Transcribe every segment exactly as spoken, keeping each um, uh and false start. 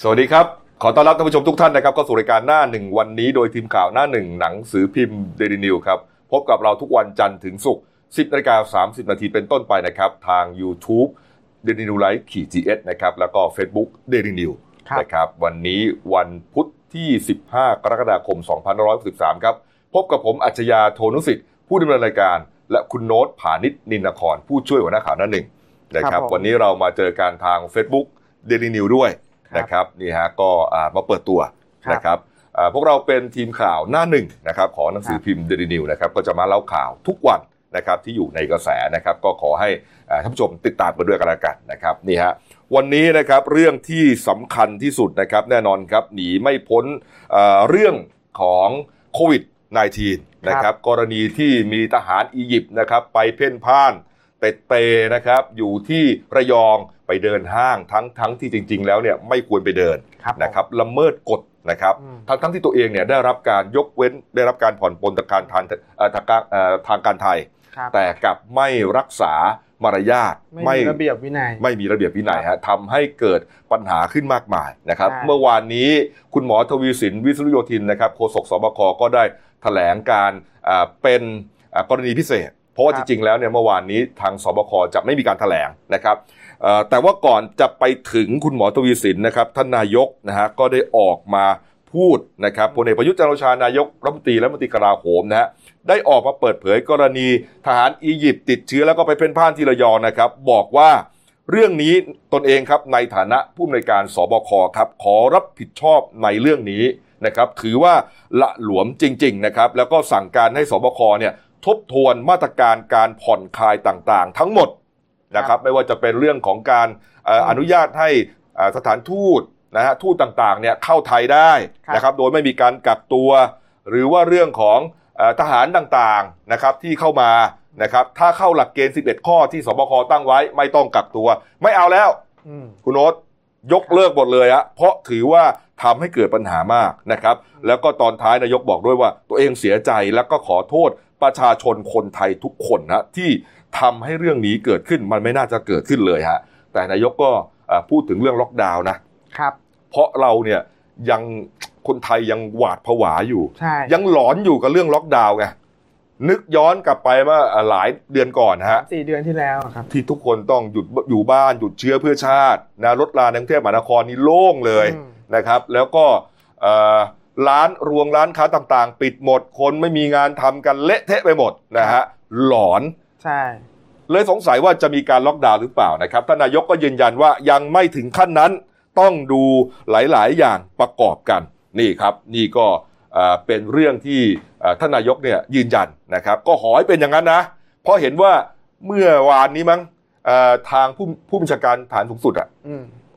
สวัสดีครับขอต้อนรับท่านผู้ชมทุกท่านนะครับเข้าสู่รายการหน้าหนึ่งวันนี้โดยทีมข่าวหน้าหนึ่งหนังสือพิมพ์เดลินิวครับพบกับเราทุกวันจันทร์ถึงศุกร์สิบนาฬิกาสามสิบนาทีเป็นต้นไปนะครับทาง YouTube เดลินิวไลฟ์ขีดจีเอสนะครับแล้วก็ Facebook เดลินิวนะครับวันนี้วันพุธที่สิบห้ากรกฎาคมสองพันห้าร้อยหกสิบสามครับพบกับผมอัจฉริยะโทนุสิทธิ์ผู้ดำเนินรายการและคุณโน้ตผานิชนินทร์นครผู้ช่วยหัวหน้าข่าวหน้าหนึ่งนะครับวันนี้เรามาเจอการทาง Facebook เดลินิวด้วยนะครับนี่ฮะก็มาเปิดตัวนะครับพวกเราเป็นทีมข่าวหน้าหนึ่งนะครับของหนังสือพิมพ์เดลินิวนะครับก็จะมาเล่าข่าวทุกวันนะครับที่อยู่ในกระแสนะครับก็ขอให้ท่านผู้ชมติดตามกันด้วยกันละกันนะครับนี่ฮะวันนี้นะครับเรื่องที่สำคัญที่สุดนะครับแน่นอนครับหนีไม่พ้นเรื่องของโควิด สิบเก้า นะครับกรณีที่มีทหารอียิปต์นะครับไปเพ่นพ่านเตะเตะนะครับอยู่ที่ระยองไปเดินห้างทั้งทั้งที่จริงๆแล้วเนี่ยไม่ควรไปเดินนะครับละเมิดกฎนะครับทั้งทั้งที่ตัวเองเนี่ยได้รับการยกเว้นได้รับการผ่อนปลนทางการทางทางการไทยแต่กลับไม่รักษามารยาทไม่มีระเบียบวินัยไม่มีระเบียบวินัยฮะทำให้เกิดปัญหาขึ้นมากมายนะครับเมื่อวานนี้คุณหมอทวีสินวิษณุโยธินนะครับโฆษกสบคก็ได้แถลงการเป็นกรณีพิเศษเพราะว่าจริงๆแล้วเนี่ยเมื่อวานนี้ทางสบคจะไม่มีการแถลงนะครับแต่ว่าก่อนจะไปถึงคุณหมอทวีสินนะครับท่านนายกนะฮะก็ได้ออกมาพูดนะครับพลเอกประยุทธ์จันทร์โอชานายกรัฐมนตรีและรัฐมนตรีกลาโหมนะฮะได้ออกมาเปิดเผยกรณีทหารอียิปต์ติดเชื้อแล้วก็ไปเพ่นพ่านที่ระยองนะครับบอกว่าเรื่องนี้ตนเองครับในฐานะผู้อำนวยการสบคครับขอรับผิดชอบในเรื่องนี้นะครับถือว่าละหลวมจริงๆนะครับแล้วก็สั่งการให้สบคเนี่ยทบทวนมาตรการการผ่อนคลายต่างๆทั้งหมดนะครับไม่ว่าจะเป็นเรื่องของการอนุญาตให้สถานทูตนะฮะทูตต่างๆเนี่ยเข้าไทยได้นะครับโดยไม่มีการกักตัวหรือว่าเรื่องของทหารต่างๆนะครับที่เข้ามานะครับถ้าเข้าหลักเกณฑ์สิบเอ็ดข้อที่สบคตั้งไว้ไม่ต้องกักตัวไม่เอาแล้วคุณโน้ตยกเลิกหมดเลยอะเพราะถือว่าทำให้เกิดปัญหามากนะครับแล้วก็ตอนท้ายนายกบอกด้วยว่าตัวเองเสียใจแล้วก็ขอโทษประชาชนคนไทยทุกคนนะที่ทำให้เรื่องนี้เกิดขึ้นมันไม่น่าจะเกิดขึ้นเลยฮะแต่นายกก็พูดถึงเรื่องล็อกดาวน์นะครับเพราะเราเนี่ยยังคนไทยยังหวาดผวาอยู่ยังหลอนอยู่กับเรื่องล็อกดาวน์ไงนึกย้อนกลับไปว่าหลายเดือนก่อนฮะสี่เดือนที่แล้วครับที่ทุกคนต้องหยุดอยู่บ้านหยุดเชื้อเพื่อชาตินะรถราในกรุงเทพมหานครนี่โล่งเลยนะครับแล้วก็ร้านรวงร้านค้าต่างๆปิดหมดคนไม่มีงานทำกันเละเทะไปหมดนะฮะหลอนใช่เลยสงสัยว่าจะมีการล็อกดาวน์หรือเปล่านะครับท่านนายกก็ยืนยันว่ายังไม่ถึงขั้นนั้นต้องดูหลายๆอย่างประกอบกันนี่ครับนี่ก็เป็นเรื่องที่ท่านนายกเนี่ยยืนยันนะครับก็ขอให้เป็นอย่างนั้นนะเพราะเห็นว่าเมื่อวานนี้มั้งทางผู้ผู้บัญชาการฐานสูงสุดอ่ะ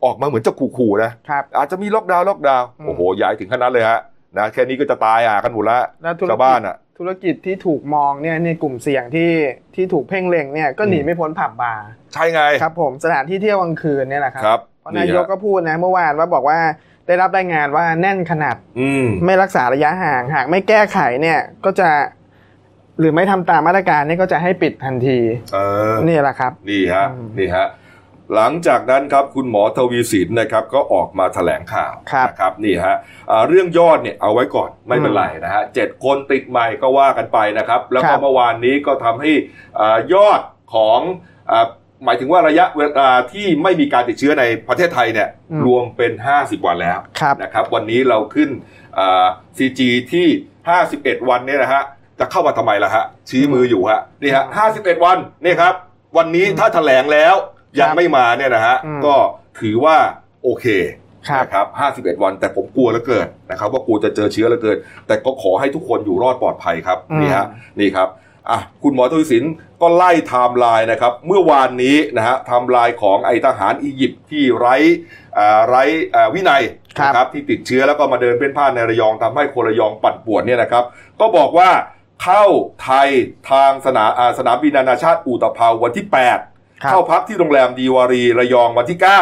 ออกมาเหมือนจะขู่ๆนะอาจจะมีล็อกดาวน์ล็อกดาวน์โอ้โหย้ายถึงขั้นนั้นเลยฮะนะแค่นี้ก็จะตายอ่ะกันหมดละชาวบ้านอ่ะธุรกิจที่ถูกมองเนี่ยในกลุ่มเสี่ยงที่ที่ถูกเพ่งเล็งเนี่ยก็หนีไม่พ้นผับบาร์ใช่ไงครับผมสถานที่เที่ยวกลางคืนเนี่ยแหละครับนายกก็พูดนะเมื่อวานว่าบอกว่าได้รับรายงานว่าแน่นขนาดไม่รักษาระยะห่างหากไม่แก้ไขเนี่ยก็จะหรือไม่ทำตามมาตรการนี่ก็จะให้ปิดทันทีนี่แหละครับนี่ฮะนี่ฮะหลังจากนั้นครับคุณหมอทวีสินนะครับก็ออกมาแถลงข่าวนะครับนี่ฮะเรื่องยอดเนี่ยเอาไว้ก่อนไม่เป็นไรนะฮะเจ็ดคนติดใหม่ก็ว่ากันไปนะครับแล้วก็เมื่อวานนี้ก็ทำให้ยอดของหมายถึงว่าระยะเวลาที่ไม่มีการติดเชื้อในประเทศไทยเนี่ยรวมเป็นห้าสิบวันแล้วนะครับวันนี้เราขึ้น ซี จี ที่ห้าสิบเอ็ดวันเนี่ยนะฮะจะเข้ามาทำไมล่ะฮะชี้มืออยู่ฮะนี่ฮะห้าสิบเอ็ดวันนี่ครับวันนี้ถ้าแถลงแล้วยังไม่มาเนี่ยนะฮะก็ถือว่าโอเคนะครับห้าสิบเอ็ดวันแต่ผมกลัวเหลือเกินนะครับว่ากลัวจะเจอเชื้อเหลือเกินแต่ก็ขอให้ทุกคนอยู่รอดปลอดภัยครับนี่ฮะนี่ครับอ่ะคุณหมอทวีสินก็ไล่ไทม์ไลน์นะครับเมื่อวานนี้นะฮะไทม์ไลน์ของไอ้ทหารอียิปต์ที่ไร้ไร้วินัยนะครับที่ติดเชื้อแล้วก็มาเดินเพ่นพ่านในระยองทำให้คนระยองปั่นป่วนเนี่ยนะครับก็บอกว่าเข้าไทยทางสนามสนามบินนานาชาติอุตภาววันที่แปดเข้าพักที่โรงแรมดีวารีระยองวันที่เก้า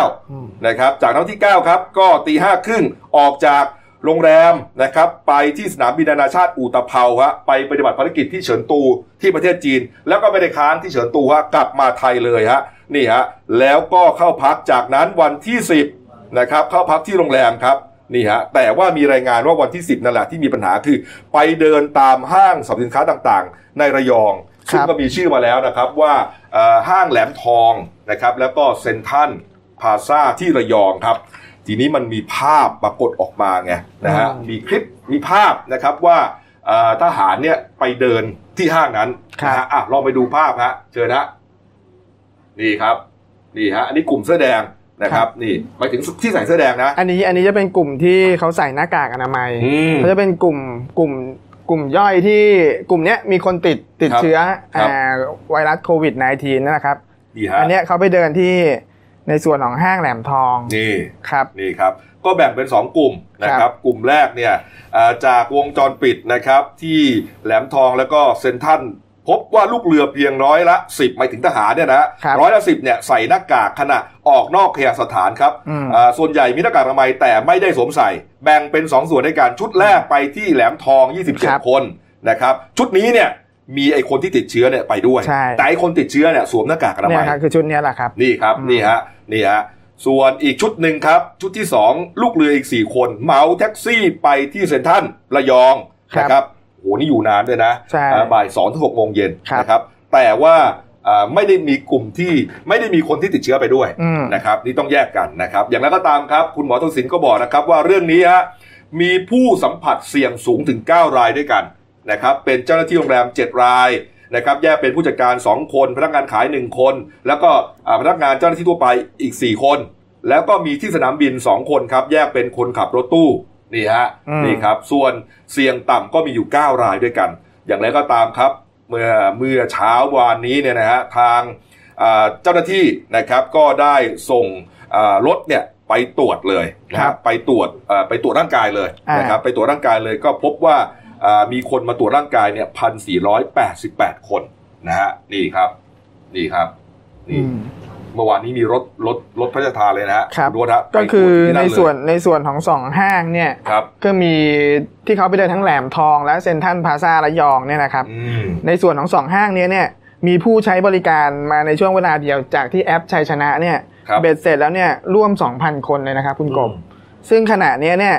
นะครับจากนั้นที่เก้าครับก็ตีห้าครึ่งออกจากโรงแรมนะครับไปที่สนามบินนานาชาติอู่ตะเภาฮะไปปฏิบัติภารกิจที่เฉินตูที่ประเทศจีนแล้วก็ไม่ได้ค้างที่เฉินตูฮะกลับมาไทยเลยฮะนี่ฮะแล้วก็เข้าพักจากนั้นวันที่สิบ นะครับเข้าพักที่โรงแรมครับนี่ฮะแต่ว่ามีรายงานว่าวันที่สิบนั่นแหละที่มีปัญหาคือไปเดินตามห้างสรรพสินค้าต่างๆในระยองซึ่งก็มีชื่อมาแล้วนะครับว่าห้างแหลมทองนะครับแล้วก็เซ็นทรัลพลาซ่าที่ระยองครับทีนี้มันมีภาพปรากฏออกมาไงนะฮะมีคลิปมีภาพนะครับว่าทหารเนี่ยไปเดินที่ห้างนั้นนะฮะอ่ะลองไปดูภาพฮะเชิญฮะนี่ครับนี่ฮะอันนี้กลุ่มเสื้อแดงนะครับนี่ไปถึงที่ใส่เสื้อแดงนะอันนี้อันนี้จะเป็นกลุ่มที่เขาใส่หน้ากากอนามัยเขาจะเป็นกลุ่มกลุ่มกลุ่มย่อยที่กลุ่มเนี้ยมีคนติดติดเชื้อไวรัสโควิด สิบเก้า นะครับอันเนี้ยเขาไปเดินที่ในส่วนของห้างแหลมทองนี่ครับนี่ครับก็แบ่งเป็นสองกลุ่มนะครับกลุ่มแรกเนี่ยจากวงจรปิดนะครับที่แหลมทองแล้วก็เซ็นทรัลพบว่าลูกเรือเพียงร้อยละสิบหมายถึงทหารเนี่ยนะร้อยละสิบเนี่ยใส่หน้ากากขณะออกนอกเคหสถานครับส่วนใหญ่มีหน้ากากอนามัยแต่ไม่ได้สวมใส่แบ่งเป็นสองส่วนในการชุดแรกไปที่แหลมทองยี่สิบเจ็ดคนนะครับชุดนี้เนี่ยมีไอ้คนที่ติดเชื้อเนี่ยไปด้วยแต่ไอ้คนติดเชื้อเนี่ยสวมหน้ากากอนามัยคือชุดนี้แหละครับนี่ครับนี่ฮะนี่ฮะส่วนอีกชุดหนึ่งครับชุดที่สองลูกเรืออีกสี่คนเหมาแท็กซี่ไปที่เซ็นทรัลระยองนะครับโอ้โหนี่อยู่นานด้วยนะบ่ายสองถึงหกโมงเย็นนะครับแต่ว่าไม่ได้มีกลุ่มที่ไม่ได้มีคนที่ติดเชื้อไปด้วยนะครับนี่ต้องแยกกันนะครับอย่างไรก็ตามครับคุณหมอทศิลป์ก็บอกนะครับว่าเรื่องนี้ฮะมีผู้สัมผัสเสี่ยงสูงถึงเก้ารายด้วยกันนะครับเป็นเจ้าหน้าที่โรงแรมเจ็ดรายนะครับแยกเป็นผู้จัดการสองคนพนักงานขายหนึ่งคนแล้วก็พนักงานเจ้าหน้าที่ทั่วไปอีกสี่คนแล้วก็มีที่สนามบินสองคนครับแยกเป็นคนขับรถตู้นี่ฮะนี่ครับส่วนเสี่ยงต่ำก็มีอยู่เก้ารายด้วยกันอย่างไรก็ตามครับเมื่อเมื่อเช้าวานนี้เนี่ยนะฮะทางเจ้าหน้าที่นะครับก็ได้ส่งรถเนี่ยไปตรวจเลยนะครับไปตรวจไปตรวจร่างกายเลยนะครับไปตรวจร่างกายเลยก็พบว่ามีคนมาตรวจร่างกายเนี่ย หนึ่งพันสี่ร้อยแปดสิบแปด คนนะฮะนี่ครับนี่ครับนี่เมื่อวานนี้มีรถรถรถพระราชทานเลยนะฮะรถฮะก็คือในส่วนในส่วนของสองห้างเนี่ยก็มีที่เขาไปเดินทั้งแหลมทองและเซ็นทรัลพลาซ่าระยองเนี่ยนะครับในส่วนของสองห้างนี้เนี่ยมีผู้ใช้บริการมาในช่วงเวลาเดียวจากที่แอปชัยชนะเนี่ยเบ็ดเสร็จแล้วเนี่ยร่วม สองพัน คนเลยนะครับคุณกบซึ่งขณะนี้เนี่ย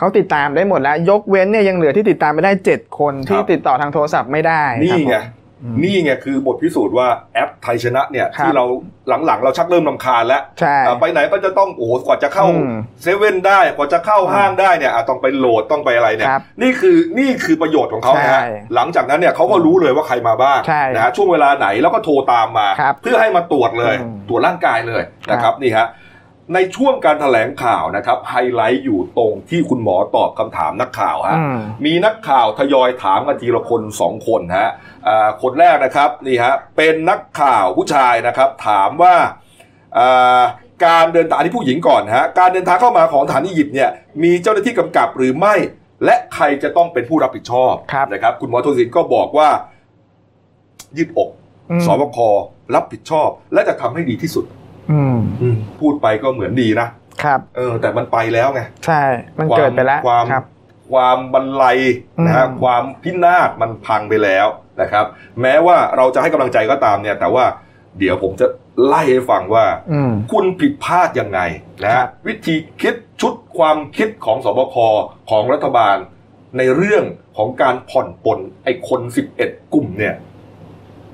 เขาติดตามได้หมดแล้วยกเว้นเนี่ยยังเหลือที่ติดตามไม่ได้เจ็ดคนที่ติดต่อทางโทรศัพท์ไม่ได้นี่ไงนี่ไงคือบทพิสูจน์ว่าแอปไทยชนะเนี่ยที่เราหลังๆเราชักเริ่มรำคาญแล้วไปไหนก็จะต้องโอ้โหกว่าจะเข้าเซเว่นได้กว่าจะเข้าห้างได้เนี่ยต้องไปโหลดต้องไปอะไรเนี่ยนี่คือนี่คือประโยชน์ของเขานะฮะหลังจากนั้นเนี่ยเขาก็รู้เลยว่าใครมาบ้างนะฮะช่วงเวลาไหนแล้วก็โทรตามมาเพื่อให้มาตรวจเลยตรวจร่างกายเลยนะครับนี่ฮะในช่วงการแถลงข่าวนะครับไฮไลท์อยู่ตรงที่คุณหมอตอบคำถามนักข่าวฮะมีนักข่าวทยอยถามกันทีละคนสองคนฮะคนแรกนะครับนี่ฮะเป็นนักข่าวผู้ชายนะครับถามว่าการเดินทางที่ผู้หญิงก่อนฮะการเดินทางเข้ามาของทหารอียิปต์เนี่ยมีเจ้าหน้าที่กำกับหรือไม่และใครจะต้องเป็นผู้รับผิดชอบนะครับคุณหมอทศิลป์ก็บอกว่ายืดอกสบค.รับผิดชอบและจะทำให้ดีที่สุดพูดไปก็เหมือนดีนะครับเออแต่มันไปแล้วไงใช่มันเกิดไปแล้วความความบันไลนะฮะความพินาศมันพังไปแล้วนะครับแม้ว่าเราจะให้กำลังใจก็ตามเนี่ยแต่ว่าเดี๋ยวผมจะไล่ให้ฟังว่าคุณผิดพลาดยังไงนะวิธีคิดชุดความคิดของสบคของรัฐบาลในเรื่องของการผ่อนปลนไอ้คนสิบเอ็ดกลุ่มเนี่ย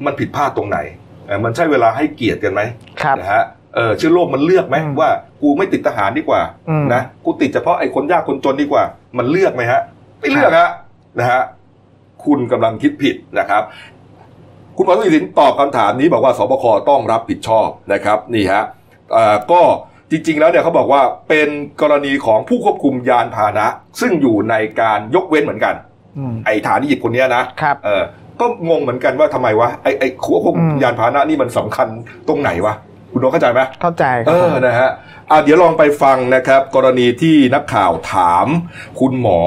มันผิดพลาดตรงไหนมันใช่เวลาให้เกียรติกันไหมนะฮะเออเชื้อโรคมันเลือกไหมว่ากูไม่ติดทหารดีกว่านะกูติดเฉพาะไอ้คนยากคนจนดีกว่ามันเลือกไหมฮะไม่เลือกฮะนะฮะคุณกำลังคิดผิดนะครับคุณหมอทศิลป์ตอบคำถามนี้บอกว่าสบคต้องรับผิดชอบนะครับนี่ฮะอ่าก็จริงๆแล้วเนี่ยเขาบอกว่าเป็นกรณีของผู้ควบคุมยานพาหนะซึ่งอยู่ในการยกเว้นเหมือนกันไอ้ฐานที่หยิบคนนี้นะเออก็งงเหมือนกันว่าทำไมวะไอ้ไอ้ควบคุมยานพาหนะนี่มันสำคัญตรงไหนวะคุณน้องเข้าใจไหมเข้าใจเออนะฮะอ่ะเดี๋ยวลองไปฟังนะครับกรณีที่นักข่าวถามคุณหมอ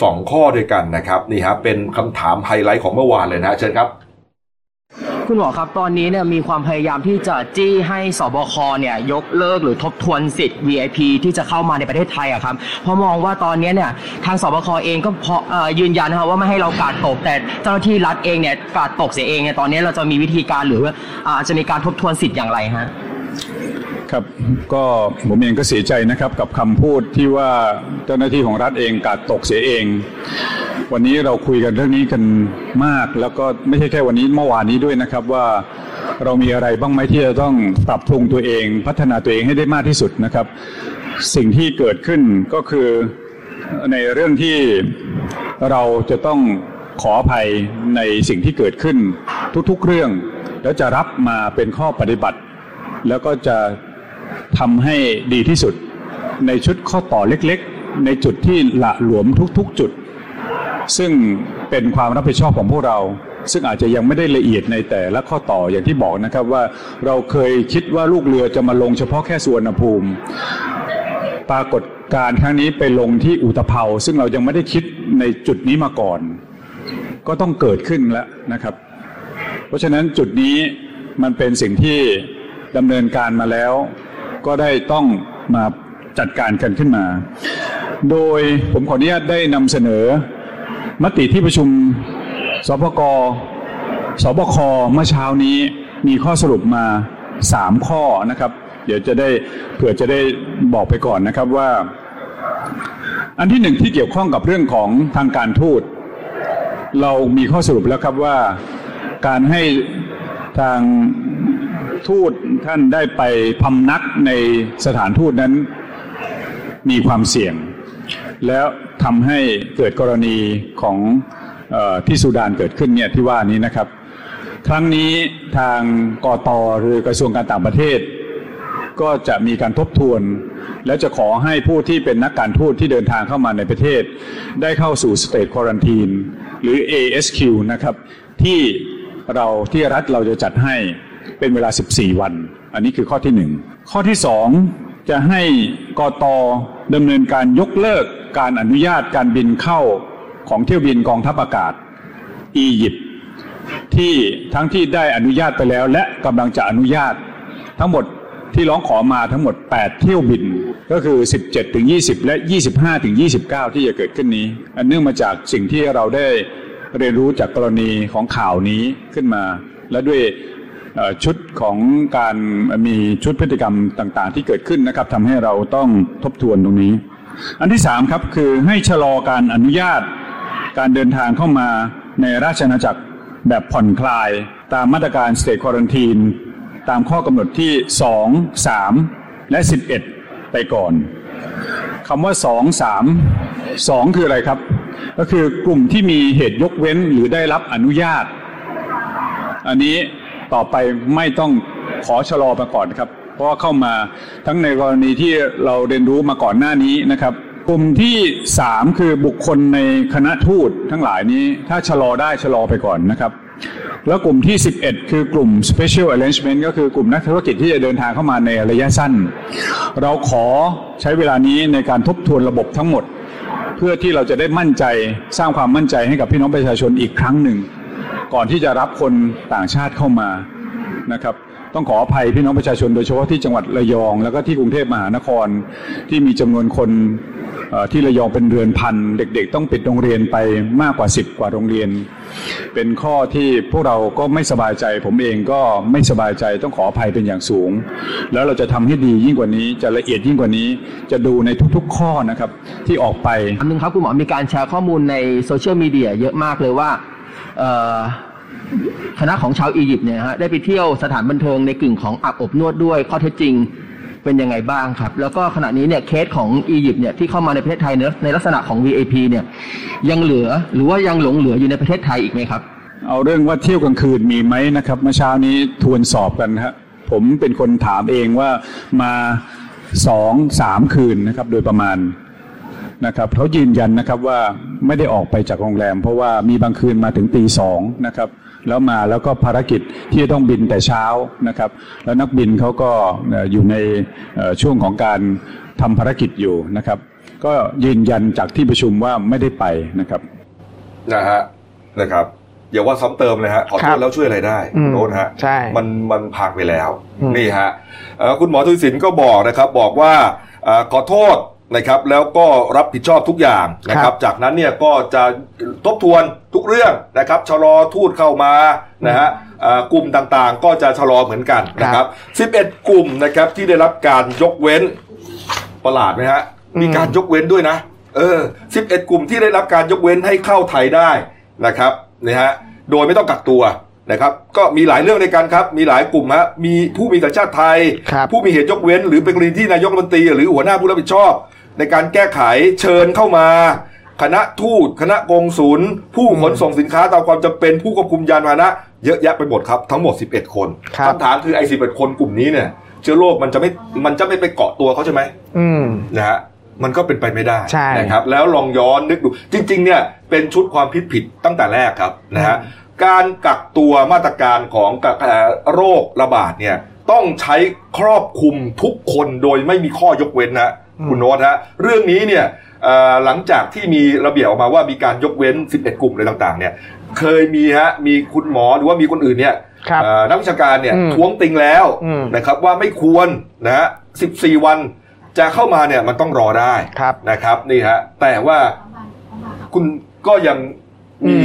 สองข้อด้วยกันนะครับนี่ฮะเป็นคำถามไฮไลท์ของเมื่อวานเลยนะเชิญครับคุณหมอครับตอนนี้เนี่ยมีความพยายามที่จะจี้ให้สบคเนี่ยยกเลิกหรือทบทวนสิทธิ์ วี ไอ พี ที่จะเข้ามาในประเทศไทยอะครับเพราะมองว่าตอนนี้เนี่ยทางสบคเองก็ยืนยันนะครับว่าไม่ให้เราการตกแต่เจ้าหน้าที่รัฐเองเนี่ยการตกเสียเองเนี่ยตอนนี้เราจะมีวิธีการหรือว่าจะมีการทบทวนสิทธิ์อย่างไรฮะ ครับก็ผมเองก็เสียใจนะครับกับคำพูดที่ว่าเจ้าหน้าที่ของรัฐเองกาดตกเสียเองวันนี้เราคุยกันเรื่องนี้กันมากแล้วก็ไม่ใช่แค่วันนี้เมื่อวานนี้ด้วยนะครับว่าเรามีอะไรบ้างไหมที่จะต้องปรับปรุงตัวเองพัฒนาตัวเองให้ได้มากที่สุดนะครับสิ่งที่เกิดขึ้นก็คือในเรื่องที่เราจะต้องขออภัยในสิ่งที่เกิดขึ้นทุกๆเรื่องแล้วจะรับมาเป็นข้อปฏิบัติแล้วก็จะทำให้ดีที่สุดในชุดข้อต่อเล็กๆในจุดที่ละหลวมทุกๆจุดซึ่งเป็นความรับผิดชอบของพวกเราซึ่งอาจจะยังไม่ได้ละเอียดในแต่ละข้อต่ออย่างที่บอกนะครับว่าเราเคยคิดว่าลูกเรือจะมาลงเฉพาะแค่สุวรรณภูมิปรากฏการณ์ครั้งนี้ไปลงที่อุตภเปาซึ่งเรายังไม่ได้คิดในจุดนี้มาก่อนก็ต้องเกิดขึ้นแล้วนะครับเพราะฉะนั้นจุดนี้มันเป็นสิ่งที่ดำเนินการมาแล้วก็ได้ต้องมาจัดการกันขึ้นมาโดยผมขออนุญาตได้นำเสนอมติที่ประชุมสปก.สบค.เมื่อเช้านี้มีข้อสรุปมาสามข้อนะครับเดี๋ยวจะได้เผื่อจะได้บอกไปก่อนนะครับว่าอันที่หนึ่งที่เกี่ยวข้องกับเรื่องของทางการทูตเรามีข้อสรุปแล้วครับว่าการให้ทางทูตท่านได้ไปพำนักในสถานทูตนั้นมีความเสี่ยงแล้วทำให้เกิดกรณีของเอ่อที่ซูดานเกิดขึ้นเนี่ยที่ว่านี้นะครับครั้งนี้ทางกต.หรือกระทรวงการต่างประเทศก็จะมีการทบทวนและจะขอให้ผู้ที่เป็นนักการทูตที่เดินทางเข้ามาในประเทศได้เข้าสู่สเตทควอรันทีนหรือ เอ เอส คิว นะครับที่เราที่รัฐเราจะจัดให้เป็นเวลาสิบสี่วันอันนี้คือข้อที่หนึ่งข้อที่สองจะให้กต.ดำเนินการยกเลิกการอนุญาตการบินเข้าของเที่ยวบินกองทัพอากาศอียิปต์ที่ทั้งที่ได้อนุญาตไปแล้วและกำลังจะอนุญาตทั้งหมดที่ร้องขอมาทั้งหมดแปดเที่ยวบินก็คือ สิบเจ็ดถึงยี่สิบ และ ยี่สิบห้าถึงยี่สิบเก้า ที่จะเกิดขึ้นนี้อันเนื่องมาจากสิ่งที่เราได้เรียนรู้จากกรณีของข่าวนี้ขึ้นมาและด้วยชุดของการมีชุดพฤติกรรมต่างๆที่เกิดขึ้นนะครับทำให้เราต้องทบทวนตรงนี้อันที่สามครับคือให้ชะลอการอนุญาตการเดินทางเข้ามาในราชอาณาจักรแบบผ่อนคลายตามมาตรการ State Quarantine ตามข้อกำหนดที่สอง สาม และสิบเอ็ดไปก่อนคำว่าสอง สาม สองคืออะไรครับก็คือกลุ่มที่มีเหตุยกเว้นหรือได้รับอนุญาตอันนี้ต่อไปไม่ต้องขอชะลอมาก่อนครับเพราะเข้ามาทั้งในกรณีที่เราเรียนรู้มาก่อนหน้านี้นะครับกลุ่มที่สามคือบุคคลในคณะทูตทั้งหลายนี้ถ้าชะลอได้ชะลอไปก่อนนะครับแล้วกลุ่มที่สิบเอ็ดคือกลุ่ม Special Arrangement ก็คือกลุ่มนักธุรกิจที่จะเดินทางเข้ามาในระยะสั้นเราขอใช้เวลานี้ในการทบทวนระบบทั้งหมดเพื่อที่เราจะได้มั่นใจสร้างความมั่นใจให้กับพี่น้องประชาชนอีกครั้งหนึ่งก่อนที่จะรับคนต่างชาติเข้ามานะครับต้องขออภัยพี่น้องประชาชนโดยเฉพาะที่จังหวัดระยองแล้วก็ที่กรุงเทพมหานครที่มีจำนวนคนที่ระยองเป็นเรือนพันเด็กๆต้องปิดโรงเรียนไปมากกว่าสิบกว่าโรงเรียนเป็นข้อที่พวกเราก็ไม่สบายใจผมเองก็ไม่สบายใจต้องขออภัยเป็นอย่างสูงแล้วเราจะทำให้ดียิ่งกว่านี้จะละเอียดยิ่งกว่านี้จะดูในทุกๆข้อนะครับที่ออกไปอันนึงครับคุณหมอมีการแชร์ข้อมูลในโซเชียลมีเดียเยอะมากเลยว่าคณะของชาวอียิปต์เนี่ยฮะได้ไปเที่ยวสถานบันเทิงในกึ่งของอาบอบนวดด้วยข้อเท็จจริงเป็นยังไงบ้างครับแล้วก็ขณะนี้เนี่ยเคสของอียิปต์เนี่ยที่เข้ามาในประเทศไทยในลักษณะของ วี ไอ พี เนี่ยยังเหลือหรือว่ายังหลงเหลืออยู่ในประเทศไทยอีกไหมครับเอาเรื่องว่าเที่ยวกลางคืนมีไหมนะครับเมื่อเช้านี้ทวนสอบกันฮะผมเป็นคนถามเองว่ามาสองสามคืนนะครับโดยประมาณนะครับเขายืนยันนะครับว่าไม่ได้ออกไปจากโรงแรมเพราะว่ามีบางคืนมาถึงตีสองนะครับแล้วมาแล้วก็ภารกิจที่ต้องบินแต่เช้านะครับแล้วนักบินเขาก็อยู่ในช่วงของการทำภารกิจอยู่นะครับก็ยืนยันจากที่ประชุมว่าไม่ได้ไปนะครับนะฮะนะครับอย่าว่าซ้ำเติมเลยฮะขอโทษแล้วช่วยอะไรได้โน้ตฮะมันมันผ่านไปแล้วนี่ฮะคุณหมอทุยศิลป์ก็บอกนะครับบอกว่าขอโทษ นะครับแล้วก็รับผิดชอบทุกอย่างนะครับจากนั้นเนี่ยก็จะทบทวนทุกเรื่องนะครับชะลอทูตเข้ามานะฮะกลุ่มต่างๆก็จะชะลอเหมือนกันนะครับสิบเอ็ดกลุ่มนะครับที่ได้รับการยกเว้นประหลาดไหมฮะมีการยกเว้นด้วยนะเออสิบเอ็ดกลุ่มที่ได้รับการยกเว้นให้เข้าไทยได้นะครับนะฮะโดยไม่ต้องกักตัวนะครับก็มีหลายเรื่องในการครับมีหลายกลุ่มฮะมีผู้มีสัญชาติไทยผู้มีเหตุยกเว้นหรือเป็นกรณีที่นายกรัฐมนตรีหรือหัวหน้าผู้รับผิดชอบในการแก้ไขเชิญเข้ามาคณะทูตคณะกงสุลผู้ขนส่งสินค้าตามความจำเป็นผู้ควบคุมยานพาหนะเยอะแยะไปหมดครับทั้งหมดสิบเอ็ดคนคำถามคือไอ้สิบเอ็ดคนกลุ่มนี้เนี่ยเชื้อโรคมันจะไม่มันจะไม่ไปเกาะตัวเขาใช่ไหมนะฮะมันก็เป็นไปไม่ได้นะครับแล้วลองย้อนนึกดูจริงๆเนี่ยเป็นชุดความผิดผิดตั้งแต่แรกครับนะฮะการกักตัวมาตรการของโรคระบาดเนี่ยต้องใช้ครอบคลุมทุกคนโดยไม่มีข้อยกเว้นนะคุณโน้ตฮะเรื่องนี้เนี่ยหลังจากที่มีระเบียบออกมาว่ามีการยกเว้นสิบเอ็ดกลุ่มอะไรต่างๆเนี่ยเคยมีฮะมีคุณหมอหรือว่ามีคนอื่นเนี่ยนักวิชาการเนี่ยท้วงติงแล้วนะครับว่าไม่ควรนะฮะสิบสี่วันจะเข้ามาเนี่ยมันต้องรอได้นะครับนี่ฮะแต่ว่าคุณก็ยังมี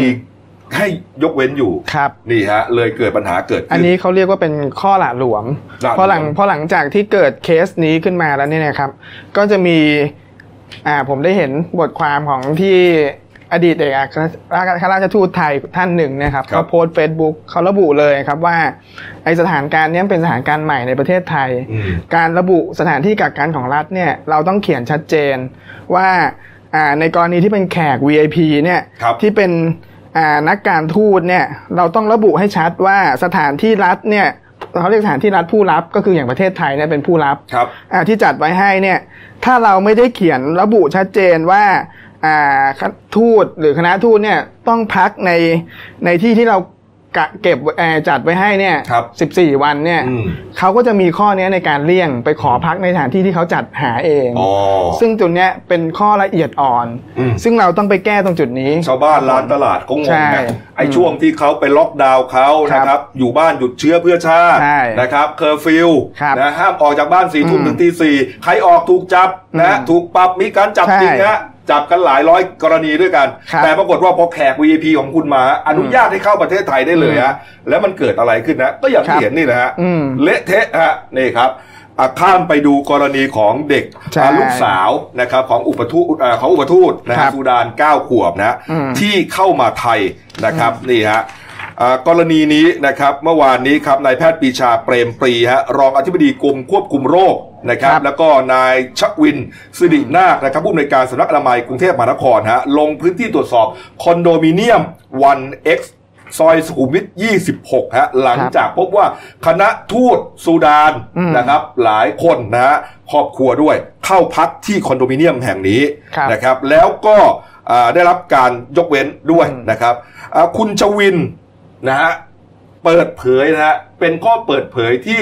ให้ยกเว้นอยู่ครับนี่ฮะเลยเกิดปัญหาเกิดอันนี้เขาเรียกว่าเป็นข้อหละหลวมพอหลังพอหลังจากที่เกิดเคสนี้ขึ้นมาแล้วเนี่ยนะครับก็จะมีอ่าผมได้เห็นบทความของที่อดีตเอกอัครราชทูตไทยท่านหนึ่งนะครับเขาโพสต์เฟซบุ๊กเขาระบุเลยครับว่าไอสถานการณ์นี้เป็นสถานการณ์ใหม่ในประเทศไทยการระบุสถานที่กักกันของรัฐเนี่ยเราต้องเขียนชัดเจนว่าอ่าในกรณีที่เป็นแขก วี ไอ พี เนี่ยที่เป็นนักการทูตเนี่ยเราต้องระบุให้ชัดว่าสถานที่รัฐเนี่ยเขาเรียกสถานที่รัฐผู้รับก็คืออย่างประเทศไทยเนี่ยเป็นผู้รับที่จัดไว้ให้เนี่ยถ้าเราไม่ได้เขียนระบุชัดเจนว่าทูตหรือคณะทูตเนี่ยต้องพักในในที่ที่เราเก็บจัดไว้ให้เนี่ยสิบสี่วันเนี่ยเขาก็จะมีข้อนี้ในการเลี่ยงไปขอพักในสถานที่ที่เขาจัดหาเองซึ่งจุดนี้เป็นข้อละเอียดอ่อนซึ่งเราต้องไปแก้ตรงจุดนี้ชาวบ้านร้านตลาดก็งงนะไอ้ช่วงที่เขาไปล็อกดาวน์เขานะครับอยู่บ้านหยุดเชื้อเพื่อชาตินะครับเคอร์ฟิวนะห้ามออกจากบ้านสี่ทุ่มถึงตีสี่ใครออกถูกจับนะถูกปรับมีการจับจริงนะจับกันหลายร้อยกรณีด้วยกันแต่ปรากฏว่าพอแขก วี ไอ พี ของคุณมาอนุญาตให้เข้าประเทศไทยได้เลยฮะแล้วมันเกิดอะไรขึ้นนะก็อย่างที่เห็นนี่แหละฮะเละเทะฮะนี่ครับข้ามไปดูกรณีของเด็กลูกสาวนะครับของอุปทูตของอุปทูตนะฮะซูดานเก้าขวบนะที่เข้ามาไทยนะครับนี่ฮะกรณีนี้นะครับเมื่อวานนี้ครับนายแพทย์ปีชาเปรมปรีฮะรองอธิบดีกรมควบคุมโรคนะครับแล้วก็นายชักวินสิรินาคนะครับผู้อำนวยการสำนักอนามัยกรุงเทพมหานครฮะลงพื้นที่ตรวจสอบคอนโดมิเนียม วัน เอ็กซ์ ซอยสุขุมวิทยี่สิบหกฮะหลังจากพบว่าคณะทูตซูดานนะครับหลายคนนะฮะครอบครัวด้วยเข้าพักที่คอนโดมิเนียมแห่งนี้นะครับแล้วก็ได้รับการยกเว้นด้วยนะครับคุณชวินนะฮะเปิดเผยนะฮะเป็นข้อเปิดเผยที่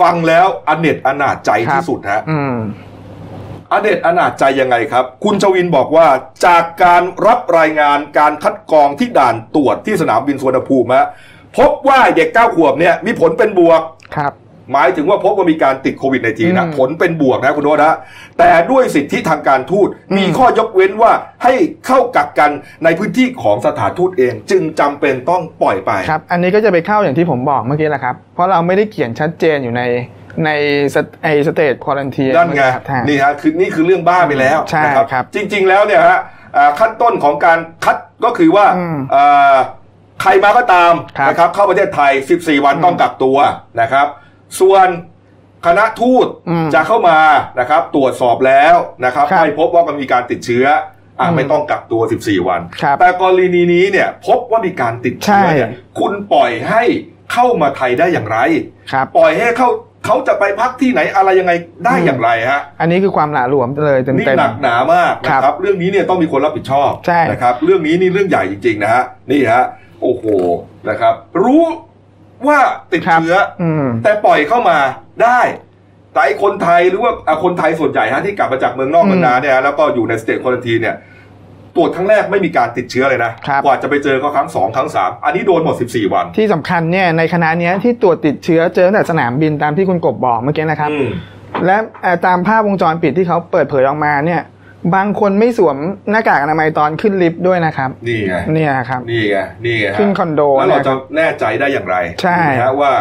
ฟังแล้วอเนจอนาจใจที่สุดฮะอเนจอนาจใจยังไงครับคุณชวินบอกว่าจากการรับรายงานการคัดกรองที่ด่านตรวจที่สนามบินสุวรรณภูมิฮะพบว่าเด็กเก้าขวบเนี่ยมีผลเป็นบวกครับหมายถึงว่าพบว่ามีการติดโควิดในทีนะผลเป็นบวกนะคุณโน้ตนะแต่ด้วยสิทธิทางการทูตมีข้อยกเว้นว่าให้เข้ากักกันในพื้นที่ของสถานทูตเองจึงจำเป็นต้องปล่อยไปครับอันนี้ก็จะไปเข้าอย่างที่ผมบอกเมื่อกี้แหละครับเพราะเราไม่ได้เขียนชัดเจนอยู่ในในไอสเตทควอรันทีนนั่นไงนี่ฮะคือนี่คือเรื่องบ้าไปแล้วใช่ครับจริงๆแล้วเนี่ยฮะขั้นต้นของการคัดก็คือว่าใครมาก็ตามนะครับเข้าประเทศไทยสิบสี่วันต้องกักตัวนะครับส่วนคณะทูตจะเข้ามานะครับตรวจสอบแล้วนะครับไม่พบว่ามันมีการติดเชื้ออ่ะไม่ต้องกักตัวสิบสี่วันแต่กรณีนี้เนี่ยพบว่ามีการติดเชื้อเนี่ยคุณปล่อยให้เข้ามาไทยได้อย่างไรปล่อยให้เขาเขาจะไปพักที่ไหนอะไรยังไงได้อย่างไรฮะอันนี้คือความหละหลวมเลยเต็มๆนี่หนักหนามากนะครับเรื่องนี้เนี่ยต้องมีคนรับผิดชอบนะครับเรื่องนี้นี่เรื่องใหญ่จริงๆนะฮะนี่ฮะโอ้โหนะครับรู้ว่าติดเชื้อแต่ปล่อยเข้ามาได้แต่คนไทยหรือว่าคนไทยส่วนใหญ่ฮะที่กลับมาจากเมืองนอกมานานเนี่ยแล้วก็อยู่ในสเตทควอรันทีนเนี่ยตรวจครั้งแรกไม่มีการติดเชื้อเลยนะกว่าจะไปเจอก็ครั้งสองครั้งสามอันนี้โดนหมดสิบสี่วันที่สำคัญเนี่ยในคณะนี้ที่ตรวจติดเชื้อเจอตั้งแต่สนามบินตามที่คุณกบบอกเมื่อกี้นะครับ และตามภาพวงจรปิดที่เขาเปิดเผยออกมาเนี่ยบางคนไม่สวมหน้ากากอนามัยตอนขึ้นลิฟต์ด้วยนะครับนี่ไงเนี่ยครับนี่ไงนี่ไงขึ้นคอนโดแล้วเราจะแน่ใจได้อย่างไรใช่ฮะว่า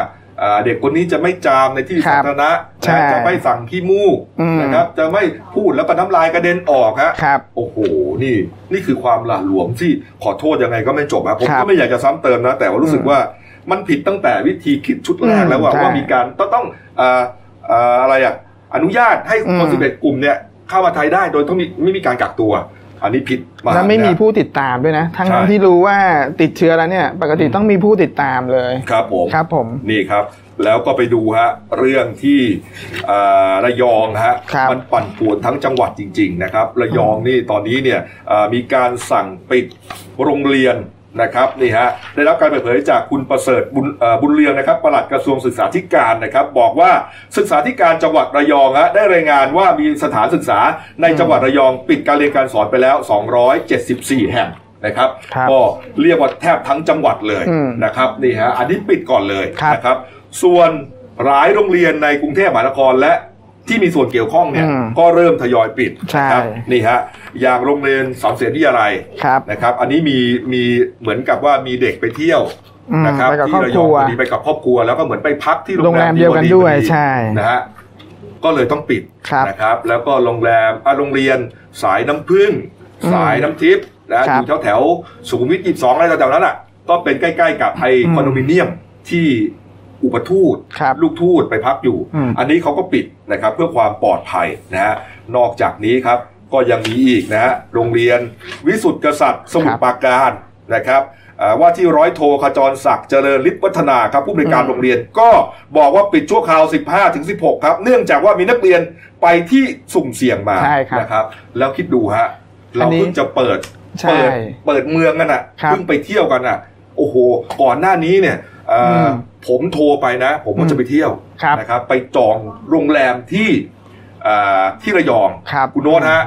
เด็กคนนี้จะไม่จามในที่สาธารณะจะไม่สั่งขี้มูกนะครับจะไม่พูดแล้วปะน้ำลายกระเด็นออกฮะโอ้โหนี่นี่คือความหละหลวมที่ขอโทษยังไงก็ไม่จบนะผมก็ไม่อยากจะซ้ำเติมนะแต่ว่ารู้สึกว่ามันผิดตั้งแต่วิธีคิดชุดแรกแล้วว่าว่ามีการต้องต้องอะไรอ่ะอนุญาตให้คนสิบเอ็ดกลุ่มเนี่ยเข้ามาไทยได้โดยต้องไม่มีการกักตัวอันนี้ผิดมากแล้วไม่มีผู้ติดตามด้วยนะทั้งที่รู้ว่าติดเชื้อแล้วเนี่ยปกติต้องมีผู้ติดตามเลยครับผมครับผมนี่ครับแล้วก็ไปดูฮะเรื่องที่ระยองฮะมันปั่นป่วนทั้งจังหวัดจริงๆนะครับระยองนี่ตอนนี้เนี่ยมีการสั่งปิดโรงเรียนนะครับนี่ฮะได้รับการเปิดเผยจากคุณประเสริฐบุญเรืองนะครับปลัดกระทรวงศึกษาธิการนะครับบอกว่าศึกษาธิการจังหวัดระยองฮะได้รายงานว่ามีสถานศึกษาในจังหวัดระยองปิดการเรียนการสอนไปแล้วสองร้อยเจ็ดสิบสี่แห่งนะครับก็เรียกว่าแทบทั้งจังหวัดเลยนะครับนี่ฮะอันนี้ปิดก่อนเลยนะครับส่วนหลายโรงเรียนในกรุงเทพมหานครและที่มีส่วนเกี่ยวข้องเนี่ยก็เริ่มทยอยปิดครับนี่ฮะอย่างโรงเรียนสอนเสรีวิทยาลัยนะครับอันนี้มีมีเหมือนกับว่ามีเด็กไปเที่ยวนะครับที่ระยองพอดีไปกับครอบครัวแล้วก็เหมือนไปพักที่โรงแรมเดียวกันด้วยใช่นะฮะก็เลยต้องปิดนะครับแล้วก็โรงแรมโรงเรียนสายน้ำพึ่งสายน้ำทิพย์นะอยู่แถวแถวสุขุมวิทยี่สิบสองอะไรแถวๆนั้นอ่ะก็เป็นใกล้ๆกับไอคอนโดมิเนียมที่อุปทูตลูกทูตไปพักอยู่อันนี้เขาก็ปิดนะครับเพื่อความปลอดภัยนะฮะนอกจากนี้ครับก็ยังมีอีกนะฮะโรงเรียนวิสุทธิกษัตริย์สมุทรปราการนะครับว่าที่ร้อยโทขจรศักดิ์เจริญฤทธิ์วัฒนาครับผู้บริการโรงเรียนก็บอกว่าปิดชั่วคราว สิบห้าถึงสิบหก ครับเนื่องจากว่ามีนักเรียนไปที่สุ่มเสี่ยงมานะครับแล้วคิดดูฮะเราเพิ่งจะเปิดเปิดเปิดเมืองกันอ่ะเพิ่งไปเที่ยวกันอ่ะโอ้โหก่อนหน้านี้เนี่ยผมโทรไปนะผมก็จะไปเที่ยวนะครับไปจองโรงแรมที่ที่ระยองคุณโน้ตฮะ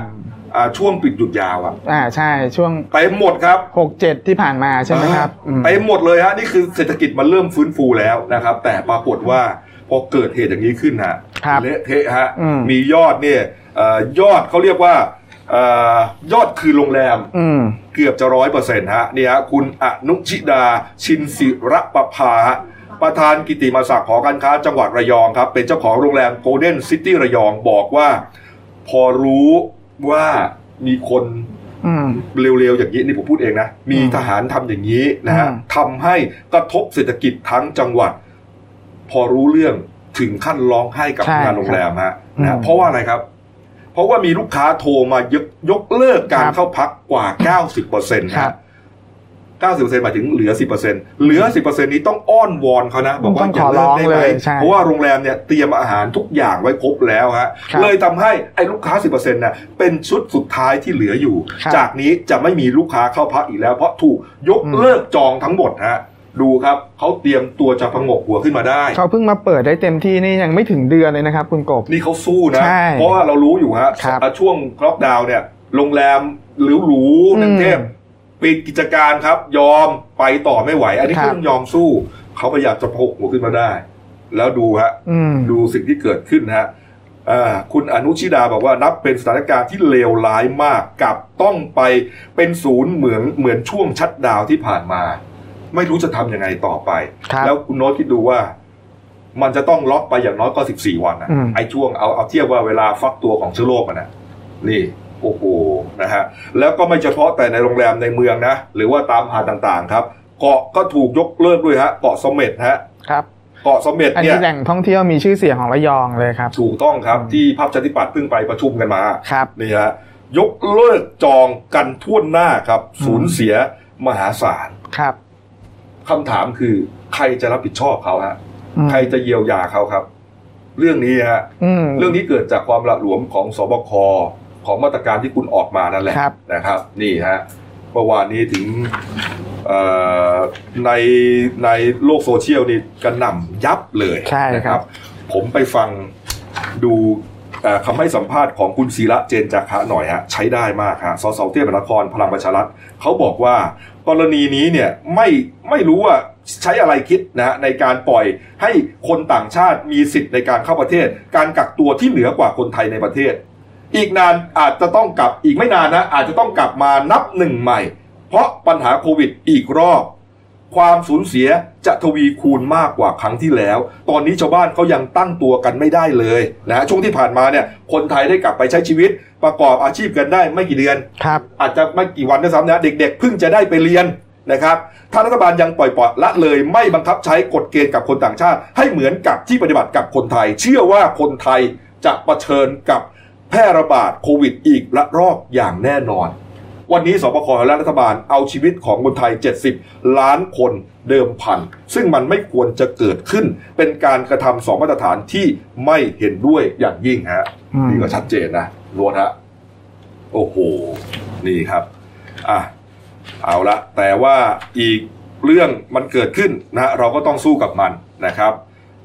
ช่วงปิดหยุดยาวอ่ะอ่าใช่ช่วงไปหมดครับหกเจ็ดที่ผ่านมาใช่ไหมครับไปหมดเลยฮะนี่คือเศรษฐกิจมันเริ่มฟื้นฟูแล้วนะครับแต่ปรากฏว่าพอเกิดเหตุอย่างนี้ขึ้นฮะเละเทะฮะมียอดเนี่ยยอดเขาเรียกว่ายอดคือโรงแรมเกือบจะร้อยเปอร์เซ็นต์ฮะเนี่ยคุณอนุชิดาชินศิระประภาประธานกิติมศักดิ์หอการค้าจังหวัดระยองครับเป็นเจ้าของโรงแรมโกลเด้นซิตี้ระยองบอกว่าพอรู้ว่ามีคนเร็วๆอย่างนี้นี่ผมพูดเองนะมีทหารทำอย่างนี้นะฮะทำให้กระทบเศรษฐกิจทั้งจังหวัดพอรู้เรื่องถึงขั้นร้องไห้กับงานโรงแรมฮะนะเพราะว่าอะไรครับเพราะว่ามีลูกค้าโทรมายกยกเลิกการเข้าพักกว่า เก้าสิบเปอร์เซ็นต์ ครับเก้าสิบเปอร์เซ็นต์ มาถึงเหลือ สิบเปอร์เซ็นต์ เหลือ สิบเปอร์เซ็นต์ นี้ต้องอ้อนวอนเขานะบอกว่าอย่าเลิกได้ไหมเพราะว่าโรงแรมเนี่ยเตรียมอาหารทุกอย่างไว้ครบแล้วฮะเลยทำให้ไอ้ลูกค้า สิบเปอร์เซ็นต์ น่ะเป็นชุดสุดท้ายที่เหลืออยู่จากนี้จะไม่มีลูกค้าเข้าพักอีกแล้วเพราะถูกยกเลิกจองทั้งหมดฮะดูครับเขาเตรียมตัวจะผงกหัวขึ้นมาได้เขาเพิ่งมาเปิดได้เต็มที่นี่ยังไม่ถึงเดือนเลยนะครับคุณกบนี่เขาสู้นะเพราะว่าเรารู้อยู่ฮะช่วงล็อกดาวน์เนี่ยโรงแรมหรูหรูในกรุงเทพปิดกิจการครับยอมไปต่อไม่ไหวอันนี้ก็ต้องยอมสู้เขาพยายามจะพกหัวขึ้นมาได้แล้วดูฮะดูสิ่งที่เกิดขึ้นฮะคุณอนุชิดาบอกว่านับเป็นสถานการณ์ที่เลวร้ายมากกับต้องไปเป็นศูนย์เหมือนเหมือนช่วงชัตดาวน์ที่ผ่านมาไม่รู้จะทำยังไงต่อไปแล้วคุณโน้ตคิดดูว่ามันจะต้องล็อกไปอย่างน้อยก็สิบสี่วันนะไอ้ช่วงเอาเอาเทียบว่าเวลาฟักตัวของเชื้อโรคนะนี่โอ้โหนะฮะแล้วก็ไม่เฉพาะแต่ในโรงแรมในเมืองนะหรือว่าตามหาดต่างๆครับเกาะก็ถูกยกเลิกด้วยฮะเกาะเสม็ดฮะครับเกาะเสม็ดเนี่ยอันนี้แหล่งท่องเที่ยวมีชื่อเสียงของระยองเลยครับถูกต้องครับที่พรรคประชาธิปัตย์เพิ่งไปประชุมกันมาครับนี่ฮะยกเลิกจองกันทั่วหน้าครับสูญเสียมหาศาลครับคำถามคือใครจะรับผิดชอบเขาฮะใครจะเยียวยาเขาครับเรื่องนี้ฮะเรื่องนี้เกิดจากความละหลวมของสบคของมาตรการที่คุณออกมานั่นแหละนะครับนี่ฮะเมื่อวานนี้ถึงในในโลกโซเชียลนี่กระหน่ำยับเลยนะครับผมไปฟังดู คำให้สัมภาษณ์ของคุณศิระเจนจาคะหน่อยฮะใช้ได้มากฮะสสเตี้ยบรรครพลังประชารัฐเขาบอกว่ากรณีนี้เนี่ยไม่ไม่รู้ว่าใช้อะไรคิดนะฮะในการปล่อยให้คนต่างชาติมีสิทธิ์ในการเข้าประเทศการกักตัวที่เหนือกว่าคนไทยในประเทศอีกนานอาจจะต้องกลับอีกไม่นานนะอาจจะต้องกลับมานับหนึ่งใหม่เพราะปัญหาโควิดอีกรอบความสูญเสียจะทวีคูณมากกว่าครั้งที่แล้วตอนนี้ชาวบ้านเขายังตั้งตัวกันไม่ได้เลยนะช่วงที่ผ่านมาเนี่ยคนไทยได้กลับไปใช้ชีวิตประกอบอาชีพกันได้ไม่กี่เดือนอาจจะไม่กี่วันด้วยซ้ำนะเด็กๆเพิ่งจะได้ไปเรียนนะครับถ้ารัฐบาลยังปล่อยปละละเลยไม่บังคับใช้กฎเกณฑ์กับคนต่างชาติให้เหมือนกับที่ปฏิบัติกับคนไทยเชื่อว่าคนไทยจะเผชิญกับแพร่ระบาดโควิดอีกระลอกอย่างแน่นอนวันนี้สปคและรัฐบาลเอาชีวิตของคนไทยเจ็ดสิบล้านคนเดิมพันซึ่งมันไม่ควรจะเกิดขึ้นเป็นการกระทำสองมาตรฐานที่ไม่เห็นด้วยอย่างยิ่งฮะนี่ก็ชัดเจนนะล้วนฮะโอ้โหนี่ครับอ่ะเอาละแต่ว่าอีกเรื่องมันเกิดขึ้นนะเราก็ต้องสู้กับมันนะครับ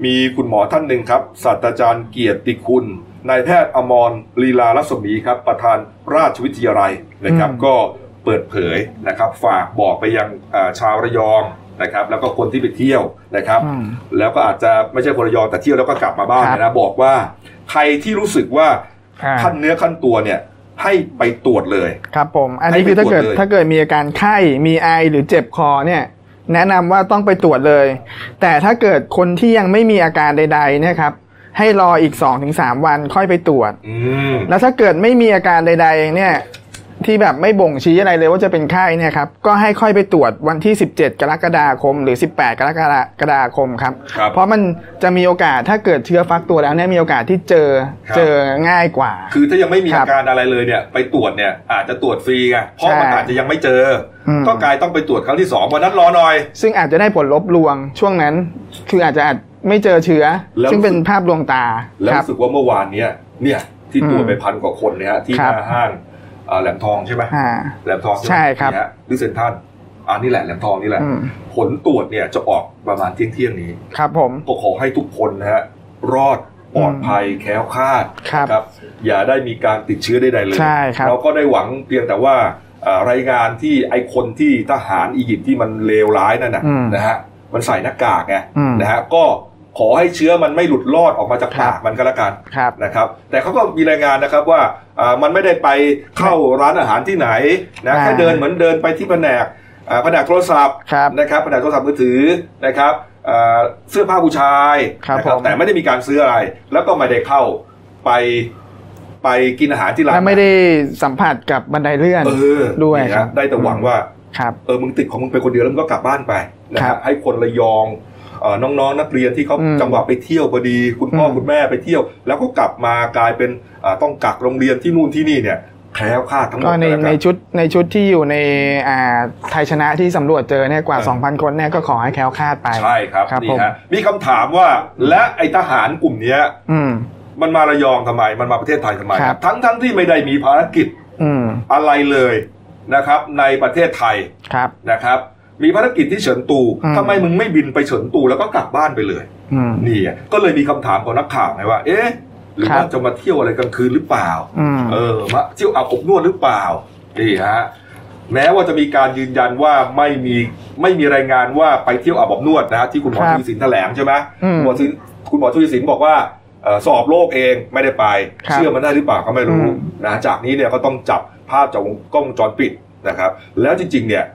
มีคุณหมอท่านหนึ่งครับศาสตราจารย์เกียรติคุณนายแพทย์อมรลีลารัศมีครับประธานราชวิทยาลัยนะครับก็เปิดเผยนะครับฝากบอกไปยังชาวระยองนะครับแล้วก็คนที่ไปเที่ยวนะครับแล้วก็อาจจะไม่ใช่คนระยองแต่เที่ยวแล้วก็กลับมาบ้านนะบอกว่าใครที่รู้สึกว่าขั้นเนื้อขั้นตัวเนี่ยให้ไปตรวจเลยครับผมอันนี้คือถ้าเกิดถ้าเกิดมีอาการไข้มีไอหรือเจ็บคอเนี่ยแนะนำว่าต้องไปตรวจเลยแต่ถ้าเกิดคนที่ยังไม่มีอาการใดๆเนี่ยครับให้รออีก สองถึงสาม วันค่อยไปตรวจแล้วถ้าเกิดไม่มีอาการใดๆเนี่ยที่แบบไม่บ่งชี้อะไรเลยว่าจะเป็นไข้เนี่ยครับก็ให้ค่อยไปตรวจวันที่สิบเจ็ดกรกฎาคมหรือสิบแปดกรกฎาคมครับเพราะมันจะมีโอกาสถ้าเกิดเชื้อฟักตัวแล้วเนี่ยมีโอกาสที่เจอเจอง่ายกว่าคือถ้ายังไม่มีอาการอะไรเลยเนี่ยไปตรวจเนี่ยอาจจะตรวจฟรีไงเพราะมันอาจจะยังไม่เจอก็กลายต้องไปตรวจครั้งที่สองวันนั้นรอหน่อยซึ่งอาจจะได้ผลลบลวงช่วงนั้นคืออาจจะอาจไม่เจอเชื้อซึ่งเป็นภาพลวงตาแล้วรู้สึกว่าเมื่อวานเนี้ยเนี่ยที่ตรวจไปพันกว่าคนเนี่ยที่หน้าห้างแหลมทองใช่ไหมแหลมทองใช่ครับหรือเซ็นทรัลอันนี้แหละแหลมทองนี่แหละผลตรวจเนี่ยจะออกประมาณเที่ยงเที่ยงนี้ครับผมก็ขอให้ทุกคนนะฮะรอดปลอดภัยแคล้วคลาดครับอย่าได้มีการติดเชื้อใดๆเลยเราก็ได้หวังเพียงแต่ว่ารายงานที่ไอคนที่ทหารอียิปต์ที่มันเลวร้ายนั่นนะนะฮะมันใส่หน้ากากไงนะฮะก็ขอให้เชื้อมันไม่หลุดรอดออกมาจากปากมันก็แล้วกันนะครับแต่เขาก็มีรายงานนะครับว่ามันไม่ได้ไปเข้าร้านอาหารที่ไหนนะแค่เดินเหมือนเดินไปที่แผนกแผนกโทรศัพท์นะครับแผนกโทรศัพท์มือถือนะครับเสื้อผ้าผู้ชายนะครับแต่ไม่ได้มีการซื้ออะไรแล้วก็ไม่ได้เข้าไปไปกินอาหารที่ร้านไม่ได้สัมผัสกับบันไดเลื่อนด้วยได้แต่หวังว่าเออมึงติดของมึงไปคนเดียวแล้วมึงก็กลับบ้านไปนะครับให้คนระยองน้องๆนักเรียนที่เขาจังหวะไปเที่ยวพอดีคุณพ่อคุณแม่ไปเที่ยวแล้วก็กลับมากลายเป็นต้องกักโรงเรียนที่นู่นที่นี่เนี่ยแคล้วคลาดทั้งหมดในในชุดในชุดที่อยู่ในไทยชนะที่สำรวจเจอเนี่ยกว่า สองพัน คนเนี่ยก็ขอให้แคล้วคลาดไปใช่ครับนี่ฮะมีคำถามว่าและไอ้ทหารกลุ่มเนี้ยมันมาระยองทำไมมันมาประเทศไทยทำไมทั้งทั้งที่ไม่ได้มีภารกิจอะไรเลยนะครับในประเทศไทยนะครับมีภารกิจที่เฉินตูทำไมมึงไม่บินไปเฉินตูแล้วก็กลับบ้านไปเลยนี่ก็เลยมีคำถามของนักข่าวไงว่าเอ๊ะหรือว่าจะมาเที่ยวอะไรกลางคืนหรือเปล่าเออมาเที่ยวอาบอบนวดหรือเปล่านี่ฮะแม้ว่าจะมีการยืนยันว่าไม่มีไม่มีรายงานว่าไปเที่ยวอาบอบนวดนะที่คุณหมอทวีสินแถลงใช่ไหมคุณหมอทวีคุณหมอทวีสินบอกว่าสอบโลกเองไม่ได้ไปเชื่อมันได้หรือเปล่าก็ไม่รู้นะจากนี้เนี่ยก็ต้องจับภาพจากกล้องวงจรปิดนะครับแล้วจริงๆเนี่ย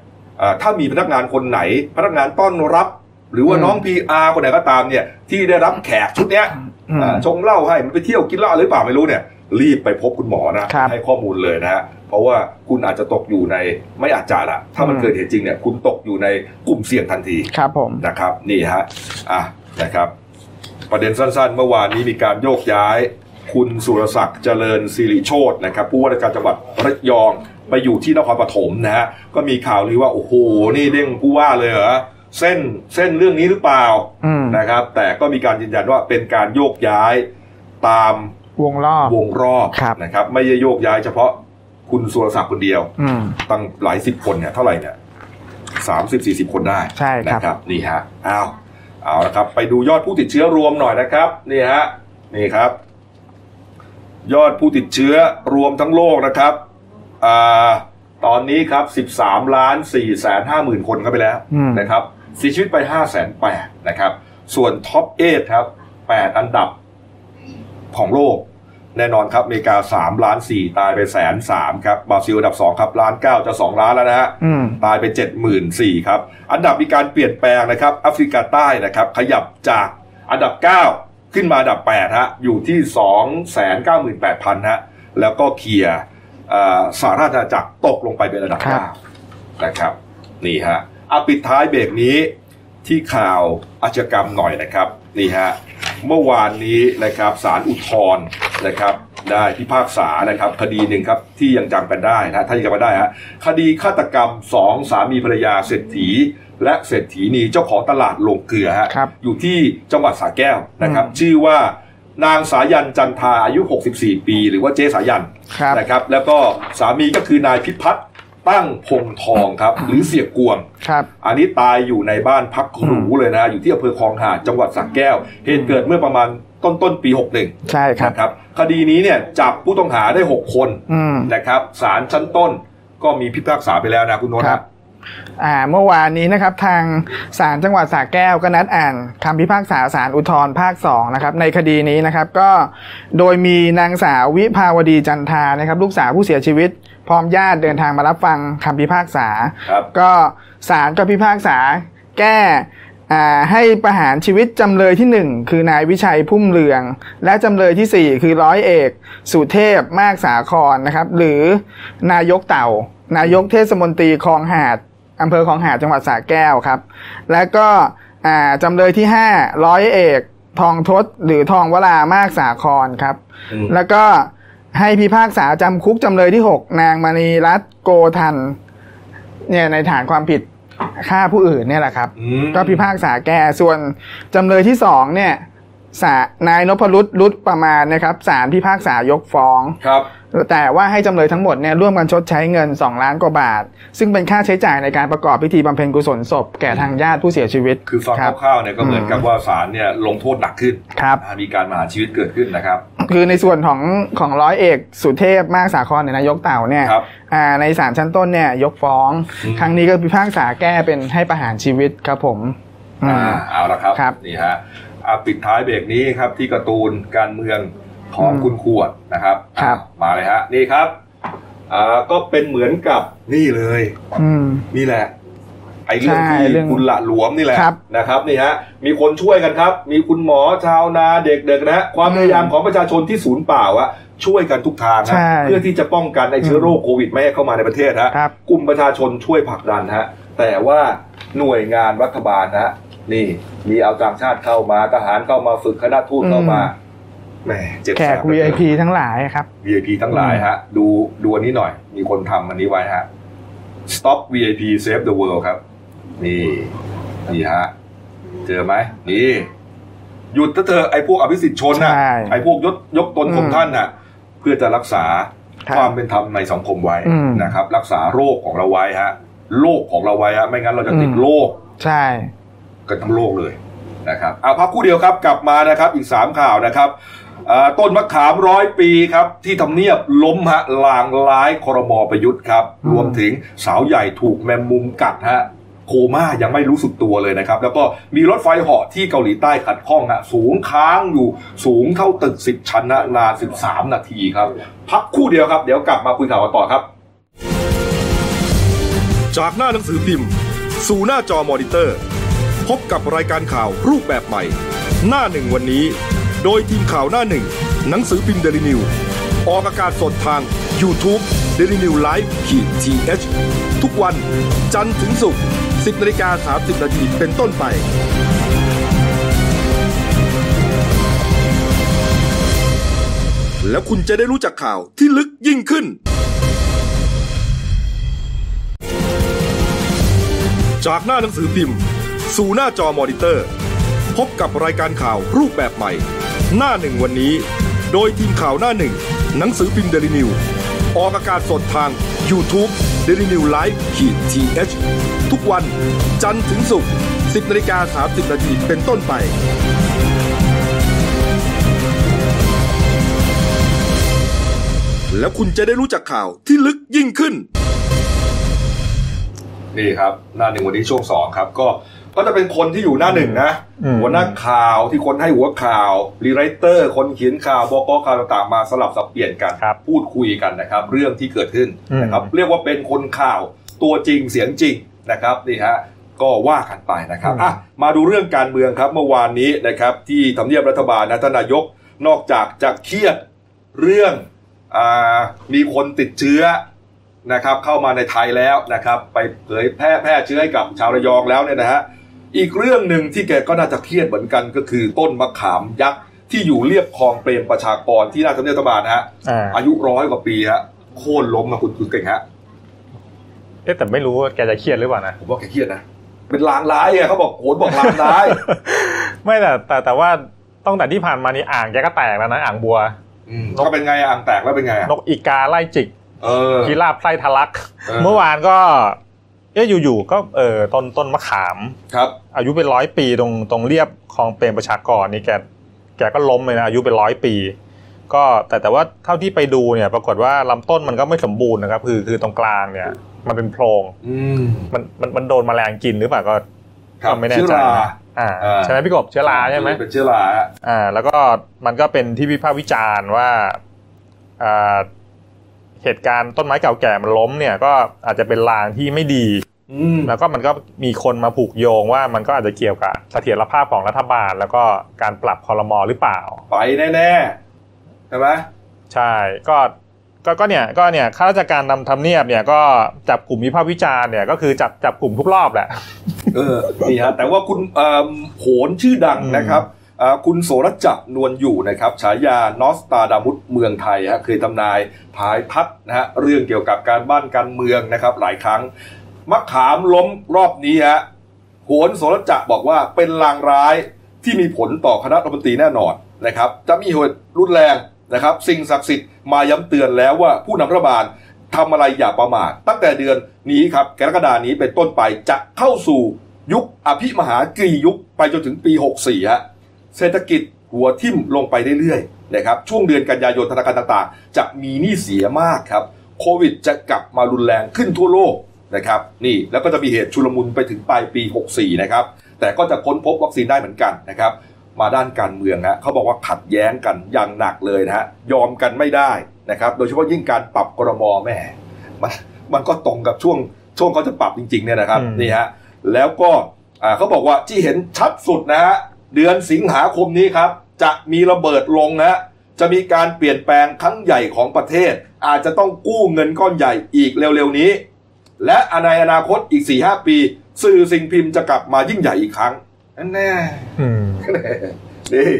ถ้ามีพนักงานคนไหนพนักงานต้อนรับหรือว่าน้อง พี อาร์ คนไหนก็ตามเนี่ยที่ได้รับแขกชุดเนี้ยชงเหล้าให้มันไปเที่ยวกินเหล้าหรือเปล่าไม่รู้เนี่ยรีบไปพบคุณหมอนะให้ข้อมูลเลยนะฮะเพราะว่าคุณอาจจะตกอยู่ในไม่อาจจะละถ้ามันเกิดเหตุจริงเนี่ยคุณตกอยู่ในกลุ่มเสี่ยงทันทีครับผมนะครับนี่ฮะอ่ะนะครับประเด็นสั้นๆเมื่อวานนี้มีการโยกย้ายคุณสุรศักดิ์เจริญสิริโชตินะครับผู้ว่าราชการจังหวัดระยองไปอยู่ที่นครปฐมนะฮะก็มีข่าวลือว่าโอ้โหนี่เด้งผู้ว่าเลยเหรอเส้นเส้นเรื่องนี้หรือเปล่านะครับแต่ก็มีการยืนยันว่าเป็นการโยกย้ายตามวงรอบวงรอบนะครับไม่ได้โยกย้ายเฉพาะคุณสุรศักดิ์คนเดียวตั้งหลายสิบคนเนี่ยเท่าไหร่เนี่ยสามสิบสี่สิบคนได้ใช่ครับนี่ฮะอ้าวเอาละครับไปดูยอดผู้ติดเชื้อรวมหน่อยนะครับนี่ฮะนี่ครับ ยอดผู้ติดเชื้อรวมทั้งโลกนะครับอ่าตอนนี้ครับ สิบสามล้านสี่แสนห้าหมื่น คนเข้าไปแล้วนะครับเสียชีวิตไป ห้าแสนแปดหมื่น นะครับส่วนท็อปแปดครับแปดอันดับของโลกแน่นอนครับอเมริกา สามล้านสี่ ตายไปหนึ่งแสนสามหมื่นครับบราซิลอันดับสองครับล้านเก้าจะสองล้านแล้วนะฮะตายไป เจ็ดหมื่นสี่พัน ครับอันดับมีการเปลี่ยนแปลงนะครับแอฟริกาใต้นะครับขยับจากอันดับเก้าขึ้นมาอันดับแปดฮะอยู่ที่ สองแสนเก้าหมื่นแปดพัน ฮะแล้วก็เคียสหราชอาณาจักรตกลงไปเป็นระดับเก้านะครับนี่ฮะเอาปิดท้ายเบรกนี้ที่ข่าวอาชญากรรมหน่อยนะครับนี่ฮะเมื่อวานนี้นะครับศาลอุทธรณ์นะครับได้พิพากษานะครับคดีหนึ่งครับที่ยังจำกันได้นะถ้ายังจำกันได้ฮะคดีฆาตกรรมสองสามีภรรยาเศรษฐีและเศรษฐีนีเจ้าของตลาดโรงเกลือฮะอยู่ที่จังหวัดสระแก้วนะครับชื่อว่านางสายันจันทาอายุหกสิบสี่ปีหรือว่าเจ๊สายันนะครับแล้วก็สามีก็คือนายพิพัฒน์ตั้งพงทองครับหรือเสียกวงอันนี้ตายอยู่ในบ้านพักหรูเลยนะอยู่ที่อำเภอคลองหาดจังหวัดสระแก้วเหตุเกิดเมื่อประมาณต้นต้นปีหกสิบเอ็ดใช่ครับครับคดีนี้เนี่ยจับผู้ต้องหาได้หกคนนะครับศาลชั้นต้นก็มีพิพากษาไปแล้วนะคุณโน้ตครับอ่าเมื่อวานนี้นะครับทางศาลจังหวัดสระแก้วก็นัดอ่านคำพิพากษาศาลอุทธรณ์ภาคสองนะครับในคดีนี้นะครับก็โดยมีนางสาววิภาวดีจันทานะครับลูกสาวผู้เสียชีวิตพร้อมญาติเดินทางมารับฟังคำพิพากษาก็ศาลก็พิพากษาแก้ให้ประหารชีวิตจำเลยที่หนึ่งคือนายวิชัยพุ่มเรืองและจำเลยที่สี่คือร้อยเอกสุเทพมากสาครนะครับหรือนายกเต่านายกเทศมนตรีคลองหาดอำเภอคลองหาดจังหวัดสระแก้วครับและก็จำเลยที่ห้าร้อยเอกทองทศหรือทองวรามากสาครครับแล้วก็ให้พิพากษาจำคุกจำเลยที่หกนางมณีรัตน์โกทันเนี่ยในฐานความผิดฆ่าผู้อื่นเนี่ยแหละครับก็พิพากษาแก่ส่วนจำเลยที่สองเนี่ยนายนพรุษรุดประมาณนะครับศาลพิพากษายกฟ้องครับแต่ว่าให้จำเลยทั้งหมดเนี่ยร่วมกันชดใช้เงินสองล้านกว่าบาทซึ่งเป็นค่าใช้จ่ายในการประกอบพิธีบำเพ็ญกุศลศพแก่ทางญาติผู้เสียชีวิตคือฟังคร่าวๆเนี่ยก็เหมือนกับว่าศาลเนี่ยลงโทษหนักขึ้นมีการประหารชีวิตเกิดขึ้นนะครับคือในส่วนของของร้อยเอกสุเทพมากสาครนายกเต่าเนี่ยในศาลชั้นต้นเนี่ยยกฟ้องครั้งนี้ก็พิพากษาแก้เป็นให้ประหารชีวิตครับผมอ่าเอาละครับนี่ฮะปิดท้ายเบรกนี้ครับที่การ์ตูนการเมืองของคุณขวดนะครับมาเลยฮะนี่ครับก็เป็นเหมือนกับนี่เลยนี่แหละไอ้เรื่องที่คุณละหลวมนี่แหละนะครับนี่ฮะมีคนช่วยกันครับมีคุณหมอชาวนาเด็กๆนะความพยายามของประชาชนที่ศูนย์เปล่าอะช่วยกันทุกทางนะเพื่อที่จะป้องกันไอ้เชื้อโรคโควิดไม่ให้เข้ามาในประเทศฮะกลุ่มประชาชนช่วยผลักดันฮะแต่ว่าหน่วยงานรัฐบาลนะนี่มีเอาต่างชาติเข้ามาทหารเข้ามาฝึกคณะทูตเข้ามาแหมเจ็บแสบ วี ไอ พี ทั้งหลายครับ วี ไอ พี ทั้งหลายฮะดูดูอันนี้หน่อยมีคนทำอันนี้ไว้ฮะ Stop วี ไอ พี Save the World ครับนี่นี่ฮะเจอไหมนี่หยุดถ้าเธอไอ้พวกอภิสิทธิชนน่ะไอ้พวกยกยกตนข่มท่านน่ะเพื่อจะรักษาความเป็นธรรมในสังคมไว้นะครับรักษาโรคของเราไว้ฮะโรคของเราไว้ฮะไม่งั้นเราจะติดโรคใช่กันทั้งโลกเลยนะครับเอาพักคู่เดียวครับกลับมานะครับอีกสามข่าวนะครับต้นมะขามร้อยปีครับที่ทำเนียบล้มฮะลางร้ายครม.ประยุทธ์ครับรวมถึงสาวใหญ่ถูกแมงมุมกัดฮะโคม่ายังไม่รู้สึกตัวเลยนะครับแล้วก็มีรถไฟเหาะที่เกาหลีใต้ขัดข้องฮะสูงค้างอยู่สูงเท่าตึกสิบชั้นนะนานสิบสามนาทีครับพักคู่เดียวครับเดี๋ยวกลับมาคุยข่าวต่อครับจากหน้าหนังสือพิมพ์สู่หน้าจอมอนิเตอร์พบกับรายการข่าวรูปแบบใหม่หน้าหนึ่งวันนี้โดยทีมข่าวหน้าหนึ่งหนังสือพิมพ์ Daily News ออกอากาศสดทาง YouTube Daily News Live ที เอช ทุกวันจันทร์ถึงศุกร์ สิบนาฬิกาสามสิบนาทีเป็นต้นไปแล้วคุณจะได้รู้จักข่าวที่ลึกยิ่งขึ้นจากหน้าหนังสือพิมพ์สู่หน้าจอมอนิเตอร์พบกับรายการข่าวรูปแบบใหม่หน้าหนึ่งวันนี้โดยทีมข่าวหน้าหนึ่งหนังสือพิมพ์ Daily News ออกอากาศสดทาง YouTube Daily News Live ที เอช ทุกวันจันทร์ถึงศุกร์ สิบนาฬิกาสามสิบนาทีเป็นต้นไป แล้วคุณจะได้รู้จักข่าวที่ลึกยิ่งขึ้นนี่ครับหน้าหนึ่งวันนี้ช่วงสองครับก็ก็จะเป็นคนที่อยู่หน้าหนึ่งนะหัวหน้าข่าวที่คนให้หัวข่าวรีไรเตอร์คนเขียนข่าวบกข่าวต่างๆมาสลับสับเปลี่ยนกันพูดคุยกันนะครับเรื่องที่เกิดขึ้นนะครับเรียกว่าเป็นคนข่าวตัวจริงเสียงจริงนะครับนี่ฮะก็ว่ากันไปนะครับอ่ะมาดูเรื่องการเมืองครับเมื่อวานนี้นะครับที่ทำเนียบรัฐบาลนะท่านนายกนอกจากจะเครียดเรื่องอ่ามีคนติดเชื้อนะครับเข้ามาในไทยแล้วนะครับไปเผยแพร่แพร่เชื้อให้กับชาวระยองแล้วเนี่ยนะฮะอีกเรื่องหนึ่งที่แกก็น่าจะเครียดเหมือนกันก็คือต้นมะขามยักษ์ที่อยู่เรียบคลองเปรมประชากรที่หน้าทำเนียบรัฐบาลฮะ อ, อายุร้อยกว่าปีฮะโค่นล้มมาคุณคุณเก่งฮะเอ๊ะแต่ไม่รู้ว่าแกจะเครียดหรือเปล่านะผมว่าแกเครียดนะเป็นลางร้ายไงเขาบอกโหนบอกลางร้าย ไม่แต่แต่แต่ว่าตั้งแต่ที่ผ่านมานี่อ่างแกก็แตกแล้วนะอ่างบัวก็เป็นไงอ่างแตกแล้วเป็นไงนกอีกาไล่จิกกีฬาไพร่ทะลักเมื่อวานก็เอ๊ะอยู่ๆก็เออต้นต้นมะขามครับอายุเป็นร้อยปีตรงตรงเรียบคลองเปรมประชากรนี่แกแกก็ล้มเลยนะอายุเป็นร้อยปีก็แต่แต่ว่าเท่าที่ไปดูเนี่ยปรากฏว่าลำต้นมันก็ไม่สมบูรณ์นะครับคือคือตรงกลางเนี่ยมันเป็นโพรงมันมันมันโดนแมลงกินหรือเปล่าก็ไม่แน่ใจนะอ่าใช่ไหมพี่กบเชื้อราใช่ไหมเป็นเชื้อราอ่าแล้วก็มันก็เป็นที่วิพากษ์วิจารณ์ว่าอ่าเหตุการณ์ต้นไม้เก่าแก่มันล้มเนี่ยก็อาจจะเป็นลางที่ไม่ดีแล้วก็มันก็มีคนมาผูกโยงว่ามันก็อาจจะเกี่ยวกับเสถียรภาพของรัฐบาลแล้วก็การปรับครม.หรือเปล่าไปแน่ๆใช่ไหมใช่ก็ก็ก็เนี่ยก็เนี่ยข้าราชการนำทำเนียบเนี่ยก็จับกลุ่มวิพากษ์วิจารณ์เนี่ยก็คือจับจับกลุ่มทุกรอบแหละเออนี่ฮะแต่ว่าคุณโหนชื่อดังนะครับคุณโสรจักรนวลอยู่นะครับฉายานอสตาดามุสเมืองไทยฮะเคยทำนายพายพัดนะฮะเรื่องเกี่ยวกับการบ้านการเมืองนะครับหลายครั้งมะขามล้มรอบนี้ฮะโหนโสรจักรบอกว่าเป็นลางร้ายที่มีผลต่อคณะรัฐมนตรีแน่นอนนะครับจะมีเหตุรุนแรงนะครับสิ่งศักดิ์สิทธิ์มาย้ำเตือนแล้วว่าผู้นำรัฐบาลทำอะไรอย่าประมาทตั้งแต่เดือนนี้ครับกรกฎาคมนี้เป็นต้นไปจะเข้าสู่ยุคอภิมหากรียุคไปจนถึงปีหกสิบสี่ฮะเศรษฐกิจหัวทิ่มลงไปเรื่อยๆนะครับช่วงเดือนกันยายนธนาคารต่างๆจะมีหนี้เสียมากครับโควิดจะกลับมารุนแรงขึ้นทั่วโลกนะครับนี่แล้วก็จะมีเหตุชุลมุนไปถึงปลายปีหกสิบสี่นะครับแต่ก็จะค้นพบวัคซีนได้เหมือนกันนะครับมาด้านการเมืองฮะเขาบอกว่าขัดแย้งกันอย่างหนักเลยนะฮะยอมกันไม่ได้นะครับโดยเฉพาะยิ่งการปรับครม.แม่มันมันก็ตรงกับช่วงช่วงเขาจะปรับจริงๆเนี่ยนะครับนี่ฮะแล้วก็เขาบอกว่าที่เห็นชัดสุดนะฮะเดือนสิงหาคมนี้ครับจะมีระเบิดลงนะจะมีการเปลี่ยนแปลงครั้งใหญ่ของประเทศอาจจะต้องกู้เงินก้อนใหญ่อีกเร็วๆนี้และในอนาคตอีก สี่ถึงห้า ปีสื่อสิ่งพิมพ์จะกลับมายิ่งใหญ่อีกครั้งแน่ๆนี่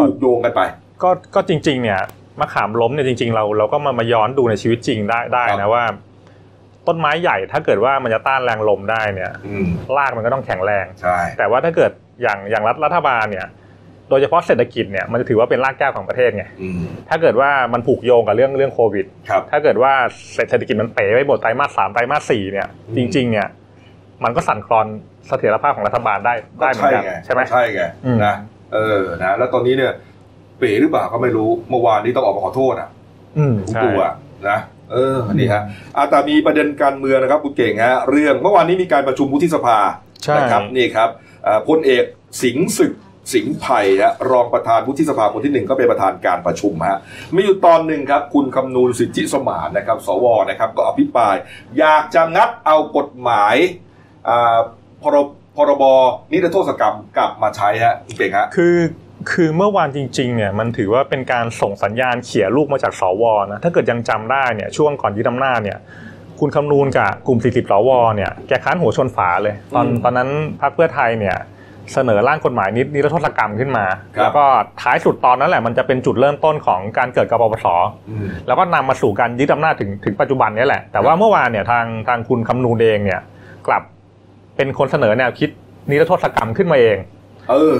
ถูกโยงกันไปก็ก็จริงๆเนี่ยมะขามล้มเนี่ยจริงๆเราเราก็มามาย้อนดูในชีวิตจริงได้ได้นะว่าต้นไม้ใหญ่ถ้าเกิดว่ามันจะต้านแรงลมได้เนี่ยรากมันก็ต้องแข็งแรงแต่ว่าถ้าเกิดอย่างอย่างรัฐรัฐบาลเนี่ยโดยเฉพาะเศรษฐกิจเนี่ยมันจะถือว่าเป็นรากแก้วของประเทศไงถ้าเกิดว่ามันผูกโยงกับเรื่องเรื่องโควิดถ้าเกิดว่าเศรษฐกิจมันเป๋ไปหมดไตรมาสสามไตรมาสสี่เนี่ยจริงๆเนี่ยมันก็สั่นคลอนเสถียรภาพของรัฐบาลได้ได้เหมือนกันใช่ไหมใช่ไงนะเออนะแล้วตอนนี้เนี่ยเป๋หรือเปล่าก็ไม่รู้เมื่อวานนี้ต้องออกมาขอโทษอ่ะทุกตัวนะเออนี่ฮะอาตามีประเด็นการเมืองนะครับคุณเก่งฮะเรื่องเมื่อวานนี้มีการประชุมวุฒิสภานะครับนี่ครับพลเอกสิงห์ศึกสิงห์ไผ่ฮะรองประธานวุฒิสภาคนที่หนึ่งก็เป็นประธานการประชุมฮะมีอยู่ตอนหนึ่งครับคุณคำนูนสิทธิสมานนะครับสวนะครับก็อภิปรายอยากจะงัดเอากฎหมายพรบพรบนิรโทษกรรมกลับมาใช้ฮะคุณเก่งฮะคือคือเมื่อวานจริงๆเนี่ยมันถือว่าเป็นการส่งสัญญาณเขี่ยลูกมาจากสวนะถ้าเกิดยังจำได้เนี่ยช่วงก่อนยึดอำนาจเนี่ยคุณคำนูนกับกลุ่มสี่สิบสวเนี่ยแกค้านหัวชนฝาเลยตอนตอนนั้นพรรคเพื่อไทยเนี่ยเสนอร่างกฎหมายนิรโทษกรรมขึ้นมาแล้วก็ท้ายสุดตอนนั้นแหละมันจะเป็นจุดเริ่มต้นของการเกิดกปปส.แล้วก็นำมาสู่การยึดอำนาจถึงถึงปัจจุบันนี้แหละแต่ว่าเมื่อวานเนี่ยทางทางคุณคำนูนเองเนี่ยกลับเป็นคนเสนอแนวคิดนิรโทษกรรมขึ้นมาเองเออ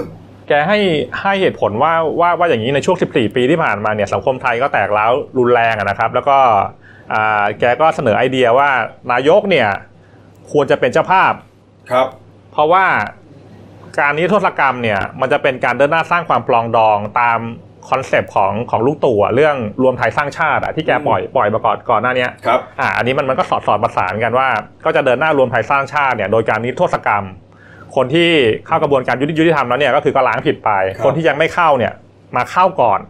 แกให้ให้เหตุผลว่าว่าว่าอย่างนี้ในช่วงสิบสี่ปีที่ผ่านมาเนี่ยสังคมไทยก็แตกร้าวรุนแรงนะครับแล้วก็แกก็เสนอไอเดียว่านายกเนี่ยควรจะเป็นเจ้าภาพครับเพราะว่าการนิรโทษกรรมเนี่ยมันจะเป็นการเดินหน้าสร้างความปลองดองตาม คอนเซปต์ของของลูกตู่เรื่องรวมไทยสร้างชาติที่แกปล่อยปล่อยมาก่อนก่อนหน้านี้ครับอ่าอันนี้มันมันก็สอดสอดประสานกันว่าก็จะเดินหน้ารวมไทยสร้างชาติเนี่ยโดยการนิรโทษกรรมคนที่เข้ากระบวนการยุติยุติธรรมแล้วเนี่ยก็คือก็ล้างผิดไป ค, คนที่ยังไม่เข้าเนี่ยมาเข้าก่อน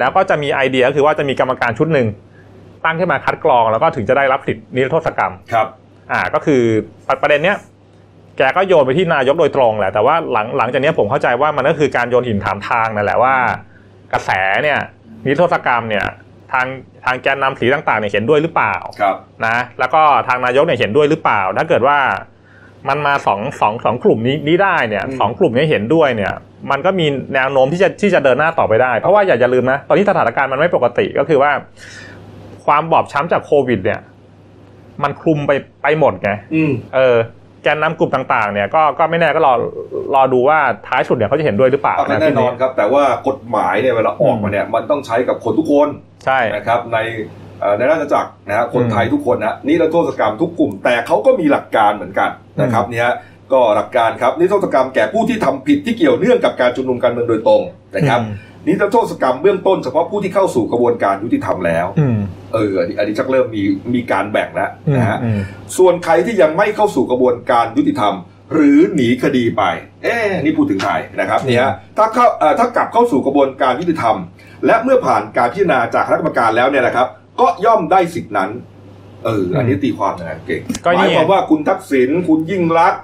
แล้วก็จะมีไอเดียก็คือว่าจะมีกรรมการชุดนึงตั้งขึ้นมาคัดกรองแล้วก็ถึงจะได้รับสิทธินิรโทษกรรมครับอ่าก็คือประเด็นเนี้ยแกก็โยนไปที่นายกโดยตรงแหละแต่ว่าหลังหลังจากนี้ผมเข้าใจว่ามันก็คือการโยนหินถามทางนั่นแหละว่ากระแสเนี่ยนิรโทษกรรมเนี่ยทางทางแกนนำสีต่างๆเนี่ยเห็นด้วยหรือเปล่านะแล้วก็ทางนายกเนี่ยเห็นด้วยหรือเปล่าถ้าเกิดว่ามันมาสองสองสองกลุ่มนี้นี้ได้เนี่ยสองกลุ่มนี้เห็นด้วยเนี่ยมันก็มีแนวโน้มที่จะที่จะเดินหน้าต่อไปได้เพราะว่าอย่าอย่าลืมนะตอนนี้สถานการณ์มันไม่ปกติก็คือว่าความบอบช้ำจากโควิดเนี่ยมันคลุมไปไปหมดไงเออแกนนำกลุ่มต่างๆเนี่ยก็ก็ไม่แน่ก็รอรอดูว่าท้ายสุดเนี่ยเขาจะเห็นด้วยหรือเปล่านะแน่นอนครับแต่ว่ากฎหมายเนี่ยเวลาออกมาเนี่ยมันต้องใช้กับคนทุกคนใช่นะครับในในราชจักรนะฮะคนไทยทุกคนนะนิรโทษกรรมทุกกลุ่มแต่เขาก็มีหลักการเหมือนกันนะครับเนี่ยก็หลักการครับนิรโทษกรรมแก่ผู้ที่ทำผิดที่เกี่ยวเนื่องกับการชุมนุมการเมืองโดยตรงนะครับนิรโทษกรรมเบื้องต้นเฉพาะผู้ที่เข้าสู่กระบวนการยุติธรรมแล้วเอออันนี้ชักเริ่มมีมีการแบ่งแล้วนะฮะส่วนใครที่ยังไม่เข้าสู่กระบวนการยุติธรรมหรือหนีคดีไปเอ๊ะนี่พูดถึงใครนะครับเนี่ยถ้าเข้าถ้ากลับเข้าสู่กระบวนการยุติธรรมและเมื่อผ่านการพิจารณาจากคณะกรรมการแล้วเนี่ยนะครับก็ย่อมได้สิทธินั้นเอออันนี้ตีความยังไงเก่งหมายความว่าคุณทักษิณคุณยิ่งลักษณ์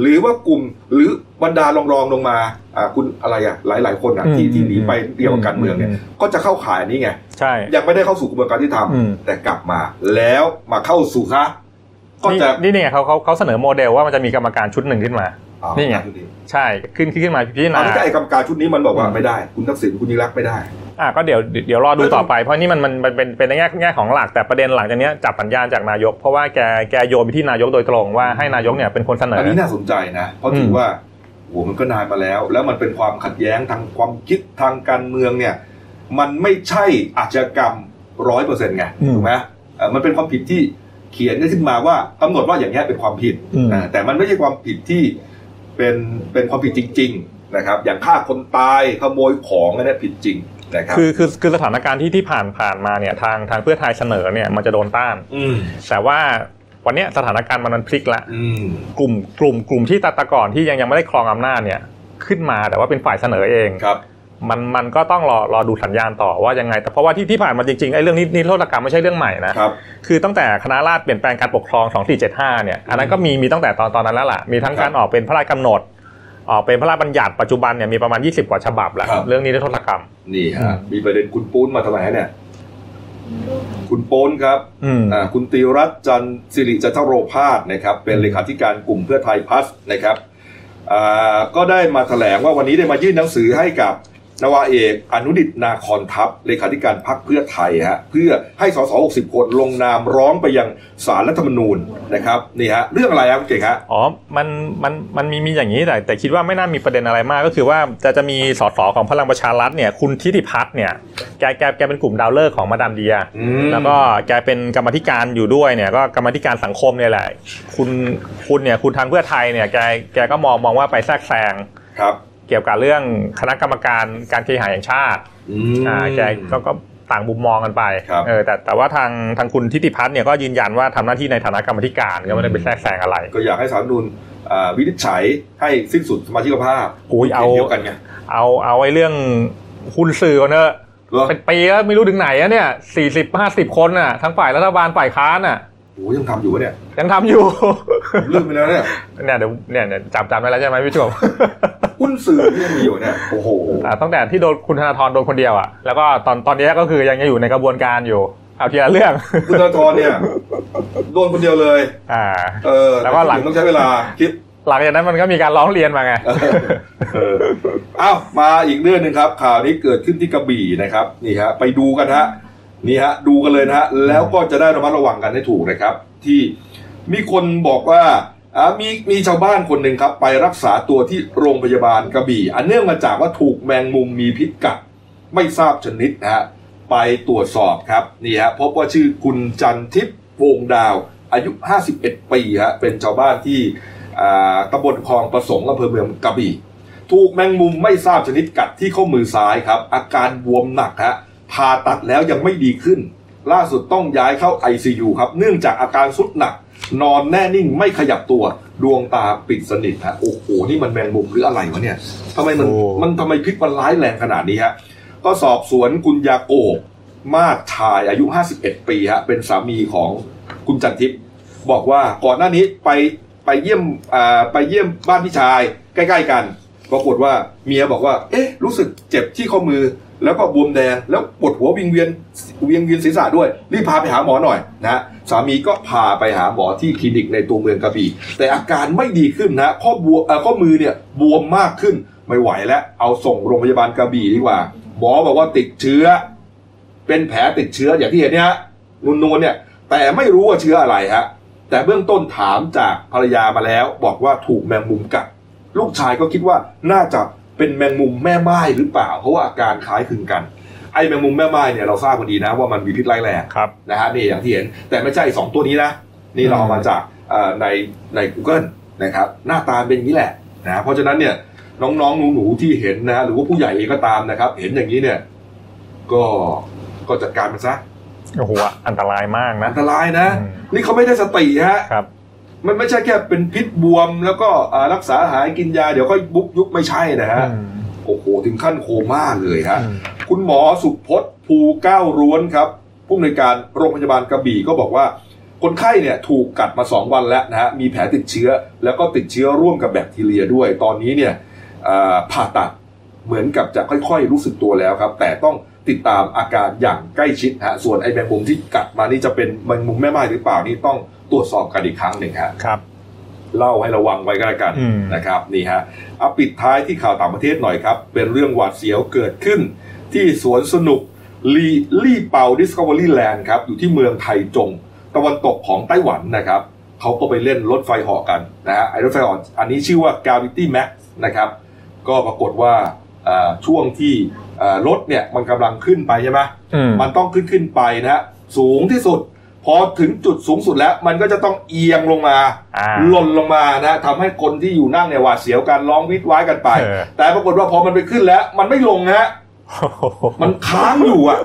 หรือว่ากลุ่มหรือบรรดารองรองลงมาอ่าคุณอะไรอ่ะหลายๆคนอ่ะที่ที่หนีไปเกี่ยวกับการเมืองเนี่ยก็จะเข้าข่ายนี้ไงใช่ยังไม่ได้เข้าสู่กระบวนการที่ทำแต่กลับมาแล้วมาเข้าสู่คะก็จะนี่เนี่ยเขาเขาเขาเสนอโมเดลว่ามันจะมีกรรมการชุดหนึ่งขึ้นมานี่ไงใช่ขึ้นขึ้นมาพิจารณาแล้วไอ้กรรมการชุดนี้มันบอกว่าไม่ได้คุณทักษิณคุณยิ่งลักษณ์ไม่ได้อ่ะก็เดี๋ยวเดี๋ยวรอดูต่อไปเพราะนี่มันมันเป็นเป็นในแง่แง่ของหลักแต่ประเด็นหลังจากนี้จับสัญญาณจากนายกเพราะว่าแกแกโยนไปที่นายกโดยตรงว่าให้นายกเนี่ยเป็นคนเสนออันนี้น่าสนใจนะเพราะถือว่าโหมันก็นานมาแล้วแล้วมันเป็นความขัดแย้งทางความคิดทางการเมืองเนี่ยมันไม่ใช่อาชญากรรม หนึ่งร้อยเปอร์เซ็นต์ ไงถูกมั้ยเอ่อมันเป็นความผิดที่เขียนขึ้นมาว่ากำหนดว่าอย่างเงี้ยเป็นความผิดอ่าแต่มันไม่ใช่ความผิดที่เป็นเป็นความผิดจริงๆนะครับอย่างฆ่าคนตายขโมยของอะไรเนี่ยผิดจริงคือคือคือสถานการณ์ที่ที่ผ่านผ่านมาเนี่ยทางทางเพื่อไทยเสนอเนี่ยมันจะโดนต้านแต่ว่าวันนี้สถานการณ์มันมันพลิกละกลุ่มกลุ่มกลุ่มที่ตะตะก่อนที่ยังยังไม่ได้ครองอำนาจเนี่ยขึ้นมาแต่ว่าเป็นฝ่ายเสนอเองมันมันก็ต้องรอรอดูสัญญาณต่อว่ายังไงแต่เพราะว่าที่ที่ผ่านมาจริงๆไอ้เรื่องนี้นิรโทษกรรมไม่ใช่เรื่องใหม่นะ ค, คือตั้งแต่คณะราษฎรเปลี่ยนแปลงการปกครองสองสี่เจ็ดห้าเนี่ยอันนั้นก็มีมีตั้งแต่ตอนตอนนั้นแล้วล่ะมีทั้งการออกเป็นพระราชกำหนดอ๋อเป็นพระราชบัญญัติปัจจุบันเนี่ยมีประมาณยี่สิบกว่าฉบับแล้วเรื่องนี้นิรโทษกรรมนี่ฮะมีประเด็นคุณปูนมาทำไมฮะเนี่ยคุณปูนครับอ่าคุณตีรัตน์จันทร์สิริจันทโรภาสนะครับเป็นเลขาธิการกลุ่มเพื่อไทยพลัสนะครับอ่าก็ได้มาแถลงว่าวันนี้ได้มายื่นหนังสือให้กับนวเอกอนุดิษฐ์นาคอนทัพเลขาธิการพรรคเพื่อไทยฮะเพื่อให้สสหกสิบคนลงนามร้องไปยังศาลรัฐธรรมนูญนะครับนี่ฮะเรื่องอะไรครับเก่งฮะอ๋อมันมันมันมีมีอย่างนี้แต่แต่คิดว่าไม่น่ามีประเด็นอะไรมากก็คือว่าจะจะมีสสของพลังประชารัฐเนี่ยคุณธิติพัฒน์เนี่ยแกแกแกเป็นกลุ่มดาวฤกษ์ของมาดามเดียแล้วก็แกเป็นกรรมธิการอยู่ด้วยเนี่ยก็กรรมธิการสังคมเนี่ยแหละคุณคุณเนี่ยคุณทางเพื่อไทยเนี่ยแกแกก็มองมองว่าไปแทรกแซงครับเกี่ยวกับเรื่องคณะกรรมการการเคหะแห่งชาติอ่าแกก็ต่างมุมมองกันไปเออแต่แต่ว่าทางทางคุณทิติพัฒน์เนี่ยก็ยืนยันว่าทำหน้าที่ในฐานะกรรมธิการก็ไม่ได้ไปแทรกแซงอะไรก็อยากให้ศาลนูนอ่าวินิจฉัยให้สิ้นสุดสมาชิกภาพโอ้ยเอาเอาเอาไอ้เรื่องคุณสื่อเนอะเป็นปีแล้วไม่รู้ถึงไหนแล้วเนี่ยสี่สิบห้าสิบคนน่ะทั้งฝ่ายรัฐบาลฝ่ายค้านน่ะโอ้ยังทำอยู่เนี่ยยังทำอยู่ลืมไปแล้วเนี่ยเนี่ยเดี๋ยวเนี่ยจับจำได้แล้วใช่ไหมพี่ชมหุ้นสื่อที่ยังมีอยู่เนี่ยโอ้โหตั้งแต่ที่โดนคุณธนาธรโดนคนเดียวอ่ะแล้วก็ตอนตอนนี้ก็คือยังอยู่ในกระบวนการอยู่เอาทีละเรื่องคุณธนาธรเนี่ยโดนคนเดียวเลยอ่าเออแล้วก็หลังต้องใช้เวลาคิดหลังจากนั้นมันก็มีการร้องเรียนมาไงเอ้ามาอีกเรื่องนึงครับข่าวนี้เกิดขึ้นที่กระบี่นะครับนี่ฮะไปดูกันฮะนี่ฮะดูกันเลยนะฮะแล้วก็จะได้ระมัดระวังกันให้ถูกนะครับที่มีคนบอกว่ามีมีชาวบ้านคนหนึ่งครับไปรักษาตัวที่โรงพยาบาลกระบี่อันเนื่องมาจากว่าถูกแมงมุมมีพิษกัดไม่ทราบชนิดนะฮะไปตรวจสอบครับนี่ฮะพบว่าชื่อคุณจันทิพย์วงดาวอายุห้าสิบเอ็ดปีฮะเป็นชาวบ้านที่ตำบลคลองประสงค์อำเภอเมืองกระบี่ ถูกแมงมุมไม่ทราบชนิดกัดที่ข้อมือซ้ายครับอาการบวมหนักฮะผ่าตัดแล้วยังไม่ดีขึ้นล่าสุดต้องย้ายเข้า ไอ ซี ยู ครับเนื่องจากอาการทรุดหนักนอนแน่นิ่งไม่ขยับตัวดวงตาปิดสนิทฮะโอ้โหนี่มันแมงมุมหรืออะไรวะเนี่ยทำไมมันมันทำไมพิษมันร้ายแรงขนาดนี้ฮะก็สอบสวนกุญยาโกมาศชายอายุห้าสิบเอ็ดปีฮะเป็นสามีของคุณจันทิพย์บอกว่าก่อนหน้านี้ไปไปเยี่ยมอ่าไปเยี่ยมบ้านพี่ชายใกล้ๆกันปรากฏว่าเมียบอกว่าเอ๊ะรู้สึกเจ็บที่ข้อมือแล้วก็บวมแดงแล้วปวดหัววิงเวียนเวียนเวียนศีรษะด้วยรีบพาไปหาหมอหน่อยนะสามีก็พาไปหาหมอที่คลินิกในตัวเมืองกระบี่แต่อาการไม่ดีขึ้นนะข้อบัวข้อมือเนี่ยบวมมากขึ้นไม่ไหวแล้วเอาส่งโรงพยาบาลกระบี่ดีกว่าหมอบอกว่าติดเชื้อเป็นแผลติดเชื้ออย่างที่เห็นเนี่ยนูนนูนเนี่ยแต่ไม่รู้ว่าเชื้ออะไรฮะแต่เบื้องต้นถามจากภรรยามาแล้วบอกว่าถูกแมงมุมกัดลูกชายก็คิดว่าน่าจะเป็นแมงมุมแม่ไม้หรือเปล่าเพราะว่าอาการคล้ายคลึงกันไอ้แมงมุมแม่ไม้เนี่ยเราทราบกันดีนะว่ามันมีพิษร้ายแรงนะฮะนี่อย่างที่เห็นแต่ไม่ใช่สองตัวนี้นะนี่เราเอามาจากในใน Google นะครับหน้าตาเป็นอย่างนี้แหละนะเพราะฉะนั้นเนี่ยน้องๆหนูๆที่เห็นนะหรือว่าผู้ใหญ่เองก็ตามนะครับเห็นอย่างนี้เนี่ยก็ก็จัดการมันซะโอ้โหอันตรายมากนะอันตรายนะนี่เขาไม่ได้สติฮะมันไม่ใช่แค่เป็นพิษบวมแล้วก็รักษาหายกินยาเดี๋ยวก็บุบยุบไม่ใช่นะฮะโอ้โหถึงขั้นโคม่าเลยฮะคุณหมอสุพจน์ภูเก้าร้วนครับผู้อำนวยการโรงพยาบาลกระบี่ก็บอกว่าคนไข้เนี่ยถูกกัดมาสองวันแล้วนะฮะมีแผลติดเชื้อแล้วก็ติดเชื้อร่วมกับแบคทีเรียด้วยตอนนี้เนี่ยผ่าตัดเหมือนกับจะค่อยๆรู้สึกตัวแล้วครับแต่ต้องติดตามอาการอย่างใกล้ชิดฮะส่วนไอ้แมงมุมที่กัดมานี่จะเป็นแมงมุมแม่ไม้หรือเปล่านี่ต้องตรวจสอบกันอีกครั้งหนึ่งฮะครับเล่าให้ระวังไว้ก็แล้วกันนะครับนี่ฮะเอาปิดท้ายที่ข่าวต่างประเทศหน่อยครับเป็นเรื่องหวาดเสียวเกิดขึ้นที่สวนสนุกลีลี่เปา Discovery Land ครับอยู่ที่เมืองไทจงตะวันตกของไต้หวันนะครับเขาก็ไปเล่นรถไฟเหาะกันนะฮะไอ้รถไฟเหาะอันนี้ชื่อว่า Gravity Max นะครับก็ปรากฏว่าช่วงที่รถเนี่ยมันกำลังขึ้นไปใช่ไหมมันต้องขึ้นขึ้นไปนะฮะสูงที่สุดพอถึงจุดสูงสุดแล้วมันก็จะต้องเอียงลงมาหล่นลงมานะทำให้คนที่อยู่นั่งเนี่ยหวาดเสียวกันร้องวิทว้ายกันไปแต่ปรากฏว่าพอมันไปขึ้นแล้วมันไม่ลงนะฮะมันค้างอยู่อ่ะ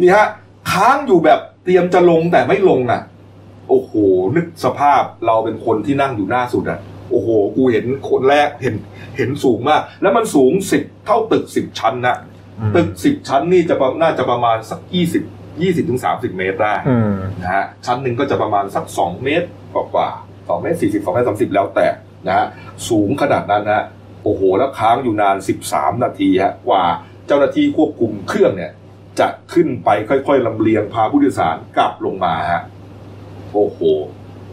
นี่ฮะค้างอยู่แบบเตรียมจะลงแต่ไม่ลงอ่ะโอ้โหนึกสภาพเราเป็นคนที่นั่งอยู่หน้าสุดอ่ะโอ้โหกูเห็นคนแรกเห็นเห็นสูงมากแล้วมันสูงสิบเท่าตึกสิบชั้นนะตึกสิบชั้นนี่จะน่าจะประมาณสัก2020ถึงสามสิบเมตรได้นะฮะชั้นหนึ่งก็จะประมาณสักสองเมตรกว่าๆสองเมตรสี่สิบ สองเมตรสามสิบแล้วแต่นะฮะสูงขนาดนั้นฮะโอ้โหแล้วค้างอยู่นานสิบสามนาทีฮะกว่าเจ้าหน้าที่ควบคุมเครื่องเนี่ยจะขึ้นไปค่อยๆลำเลียงพาผู้โดยสารกลับลงมาฮะโอ้โห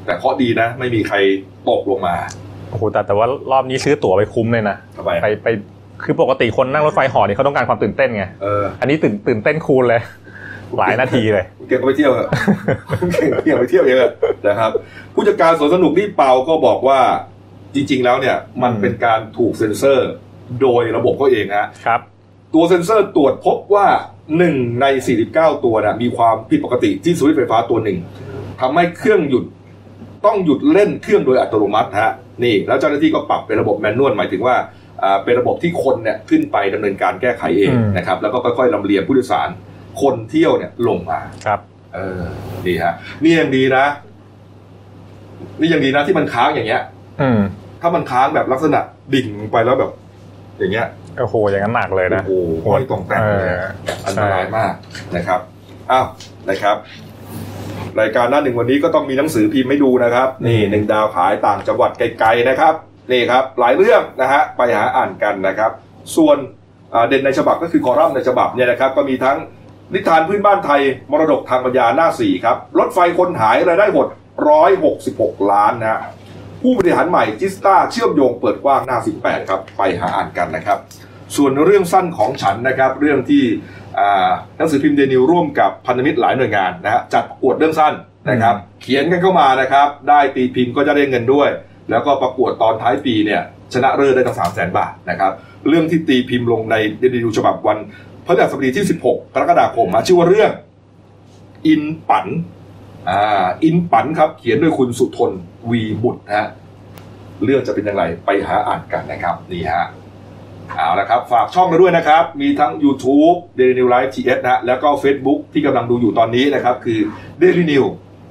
แต่เคราะห์ดีนะไม่มีใครตกลงมาโอ้โหแต่แต่ว่ารอบนี้ซื้อตั๋วไปคุ้มเลยนะไปไปคือปกติคนนั่งรถไฟห่อนี่เขาต้องการความตื่นเต้นไงเอออันนี้ตื่นตื่นเต้นคูณเลยหลายนาทีเลยเก่งก็ไปเที่ยวเถอะเก่งเที่ยวไปเที่ยวเยอะนะครับผู้จัดการสวนสนุกที่เปาก็บอกว่าจริงๆแล้วเนี่ยมันเป็นการถูกเซ็นเซอร์โดยระบบเขาเองนะครับตัวเซ็นเซอร์ตรวจพบว่าหนึ่งในสี่สิบเก้าตัวนะมีความผิดปกติที่สวิตช์ไฟฟ้าตัวหนึ่งทำให้เครื่องหยุดต้องหยุดเล่นเครื่องโดยอัตโนมัติฮะนี่แล้วเจ้าหน้าที่ก็ปรับเป็นระบบแมนนวลหมายถึงว่าเป็นระบบที่คนเนี่ยขึ้นไปดำเนินการแก้ไขเองนะครับแล้วก็ค่อยๆลำเลียงผู้โดยสารคนเที่ยวเนี่ยลงมาครับเออดีฮะนี่ยังดีนะนี่ยังดีนะที่มันค้างอย่างเงี้ยอืมถ้ามันค้างแบบลักษณะดิ่งไปแล้วแบบอย่างเงี้ยโอ้โหอย่างนั้นหนักเลยนะโอ้โหไม่ตรงแต่งเลยอันตรายมากนะครับอ้าวนะครับรายการหน้าหนึ่งวันนี้ก็ต้องมีหนังสือพิมพ์ให้ดูนะครับนี่หนึ่งดาวขายต่างจังหวัดไกลๆนะครับนี่ครับหลายเรื่องนะฮะไปหาอ่านกันนะครับส่วนเด่นในฉบับก็คือคอลัมน์ในฉบับเนี่ยนะครับก็มีทั้งนิทานพื้นบ้านไทยมรดกทางปัญญาหน้าสี่ครับรถไฟคนหายรายได้หดหนึ่งร้อยหกสิบหกล้านนะผู้บริหารใหม่จิสต้าเชื่อมโยงเปิดกว้างหน้าสิบแปดครับไปหาอ่านกันนะครับส่วนเรื่องสั้นของฉันนะครับเรื่องที่หนังสือพิมพ์เดนิวร่วมกับพันธมิตรหลายหน่วยงานนะฮะจัดประกวดเรื่องสั้นนะครับเขียนกันเข้ามานะครับได้ตีพิมพ์ก็จะได้เงินด้วยแล้วก็ประกวดตอนท้ายปีเนี่ยชนะเลิศได้ตั้ง สามแสน บาทนะครับเรื่องที่ตีพิมพ์ลงในเดนิวฉบับวันพฤหัสบดีที่สิบหกกรกฎาคมชื่อว่าเรื่องอินปันอ่าอินปันครับเขียนโดยคุณสุทนวีบุตรฮะ เรื่องจะเป็นอย่างไรไปหาอ่านกันนะครับนี่ฮะเอาละครับฝากช่องเราด้วยนะครับมีทั้ง YouTube Daily New Life ที เอส นะแล้วก็ Facebook ที่กำลังดูอยู่ตอนนี้นะครับคือ Daily New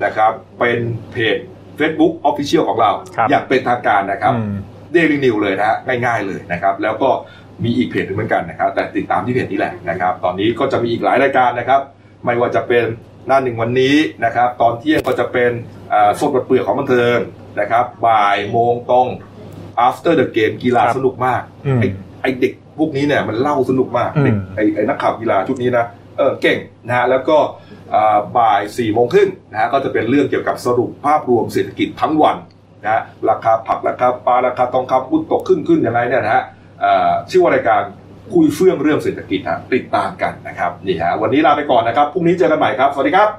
นะครับเป็นเพจ Facebook Official ของเราอย่างเป็นทางการนะครับ Daily New เลยนะง่ายๆเลยนะครับแล้วก็มีอีกเพจนึงเหมือนกันนะครับแต่ติดตามที่เพจนี้แหละนะครับตอนนี้ก็จะมีอีกหลายรายการนะครับไม่ว่าจะเป็นหน้าหนึ่งวันนี้นะครับตอนเที่ยงก็จะเป็นสดบทเปลือกของบันเทิงนะครับบ่ายโมงตรง after the game กีฬาสนุกมากไอ้ไอเด็กพวกนี้เนี่ยมันเล่าสนุกมากไอ้ไอ้นักข่าวกีฬาชุดนี้นะเออเก่งนะฮะแล้วก็บ่ายสี่โมงครึ่งนะฮะก็จะเป็นเรื่องเกี่ยวกับสรุปภาพรวมเศรษฐกิจทั้งวันนะฮะราคาผักราคาปลาราคาทองคำพุ่งตกขึ้นขึ้นอย่างไรเนี่ยนะฮะชื่อว่ารายการคุยเฟื่องเรื่องเศรษฐกิจนะติดตามกันนะครับนี่ฮะวันนี้ลาไปก่อนนะครับพรุ่งนี้เจอกันใหม่ครับสวัสดีครับ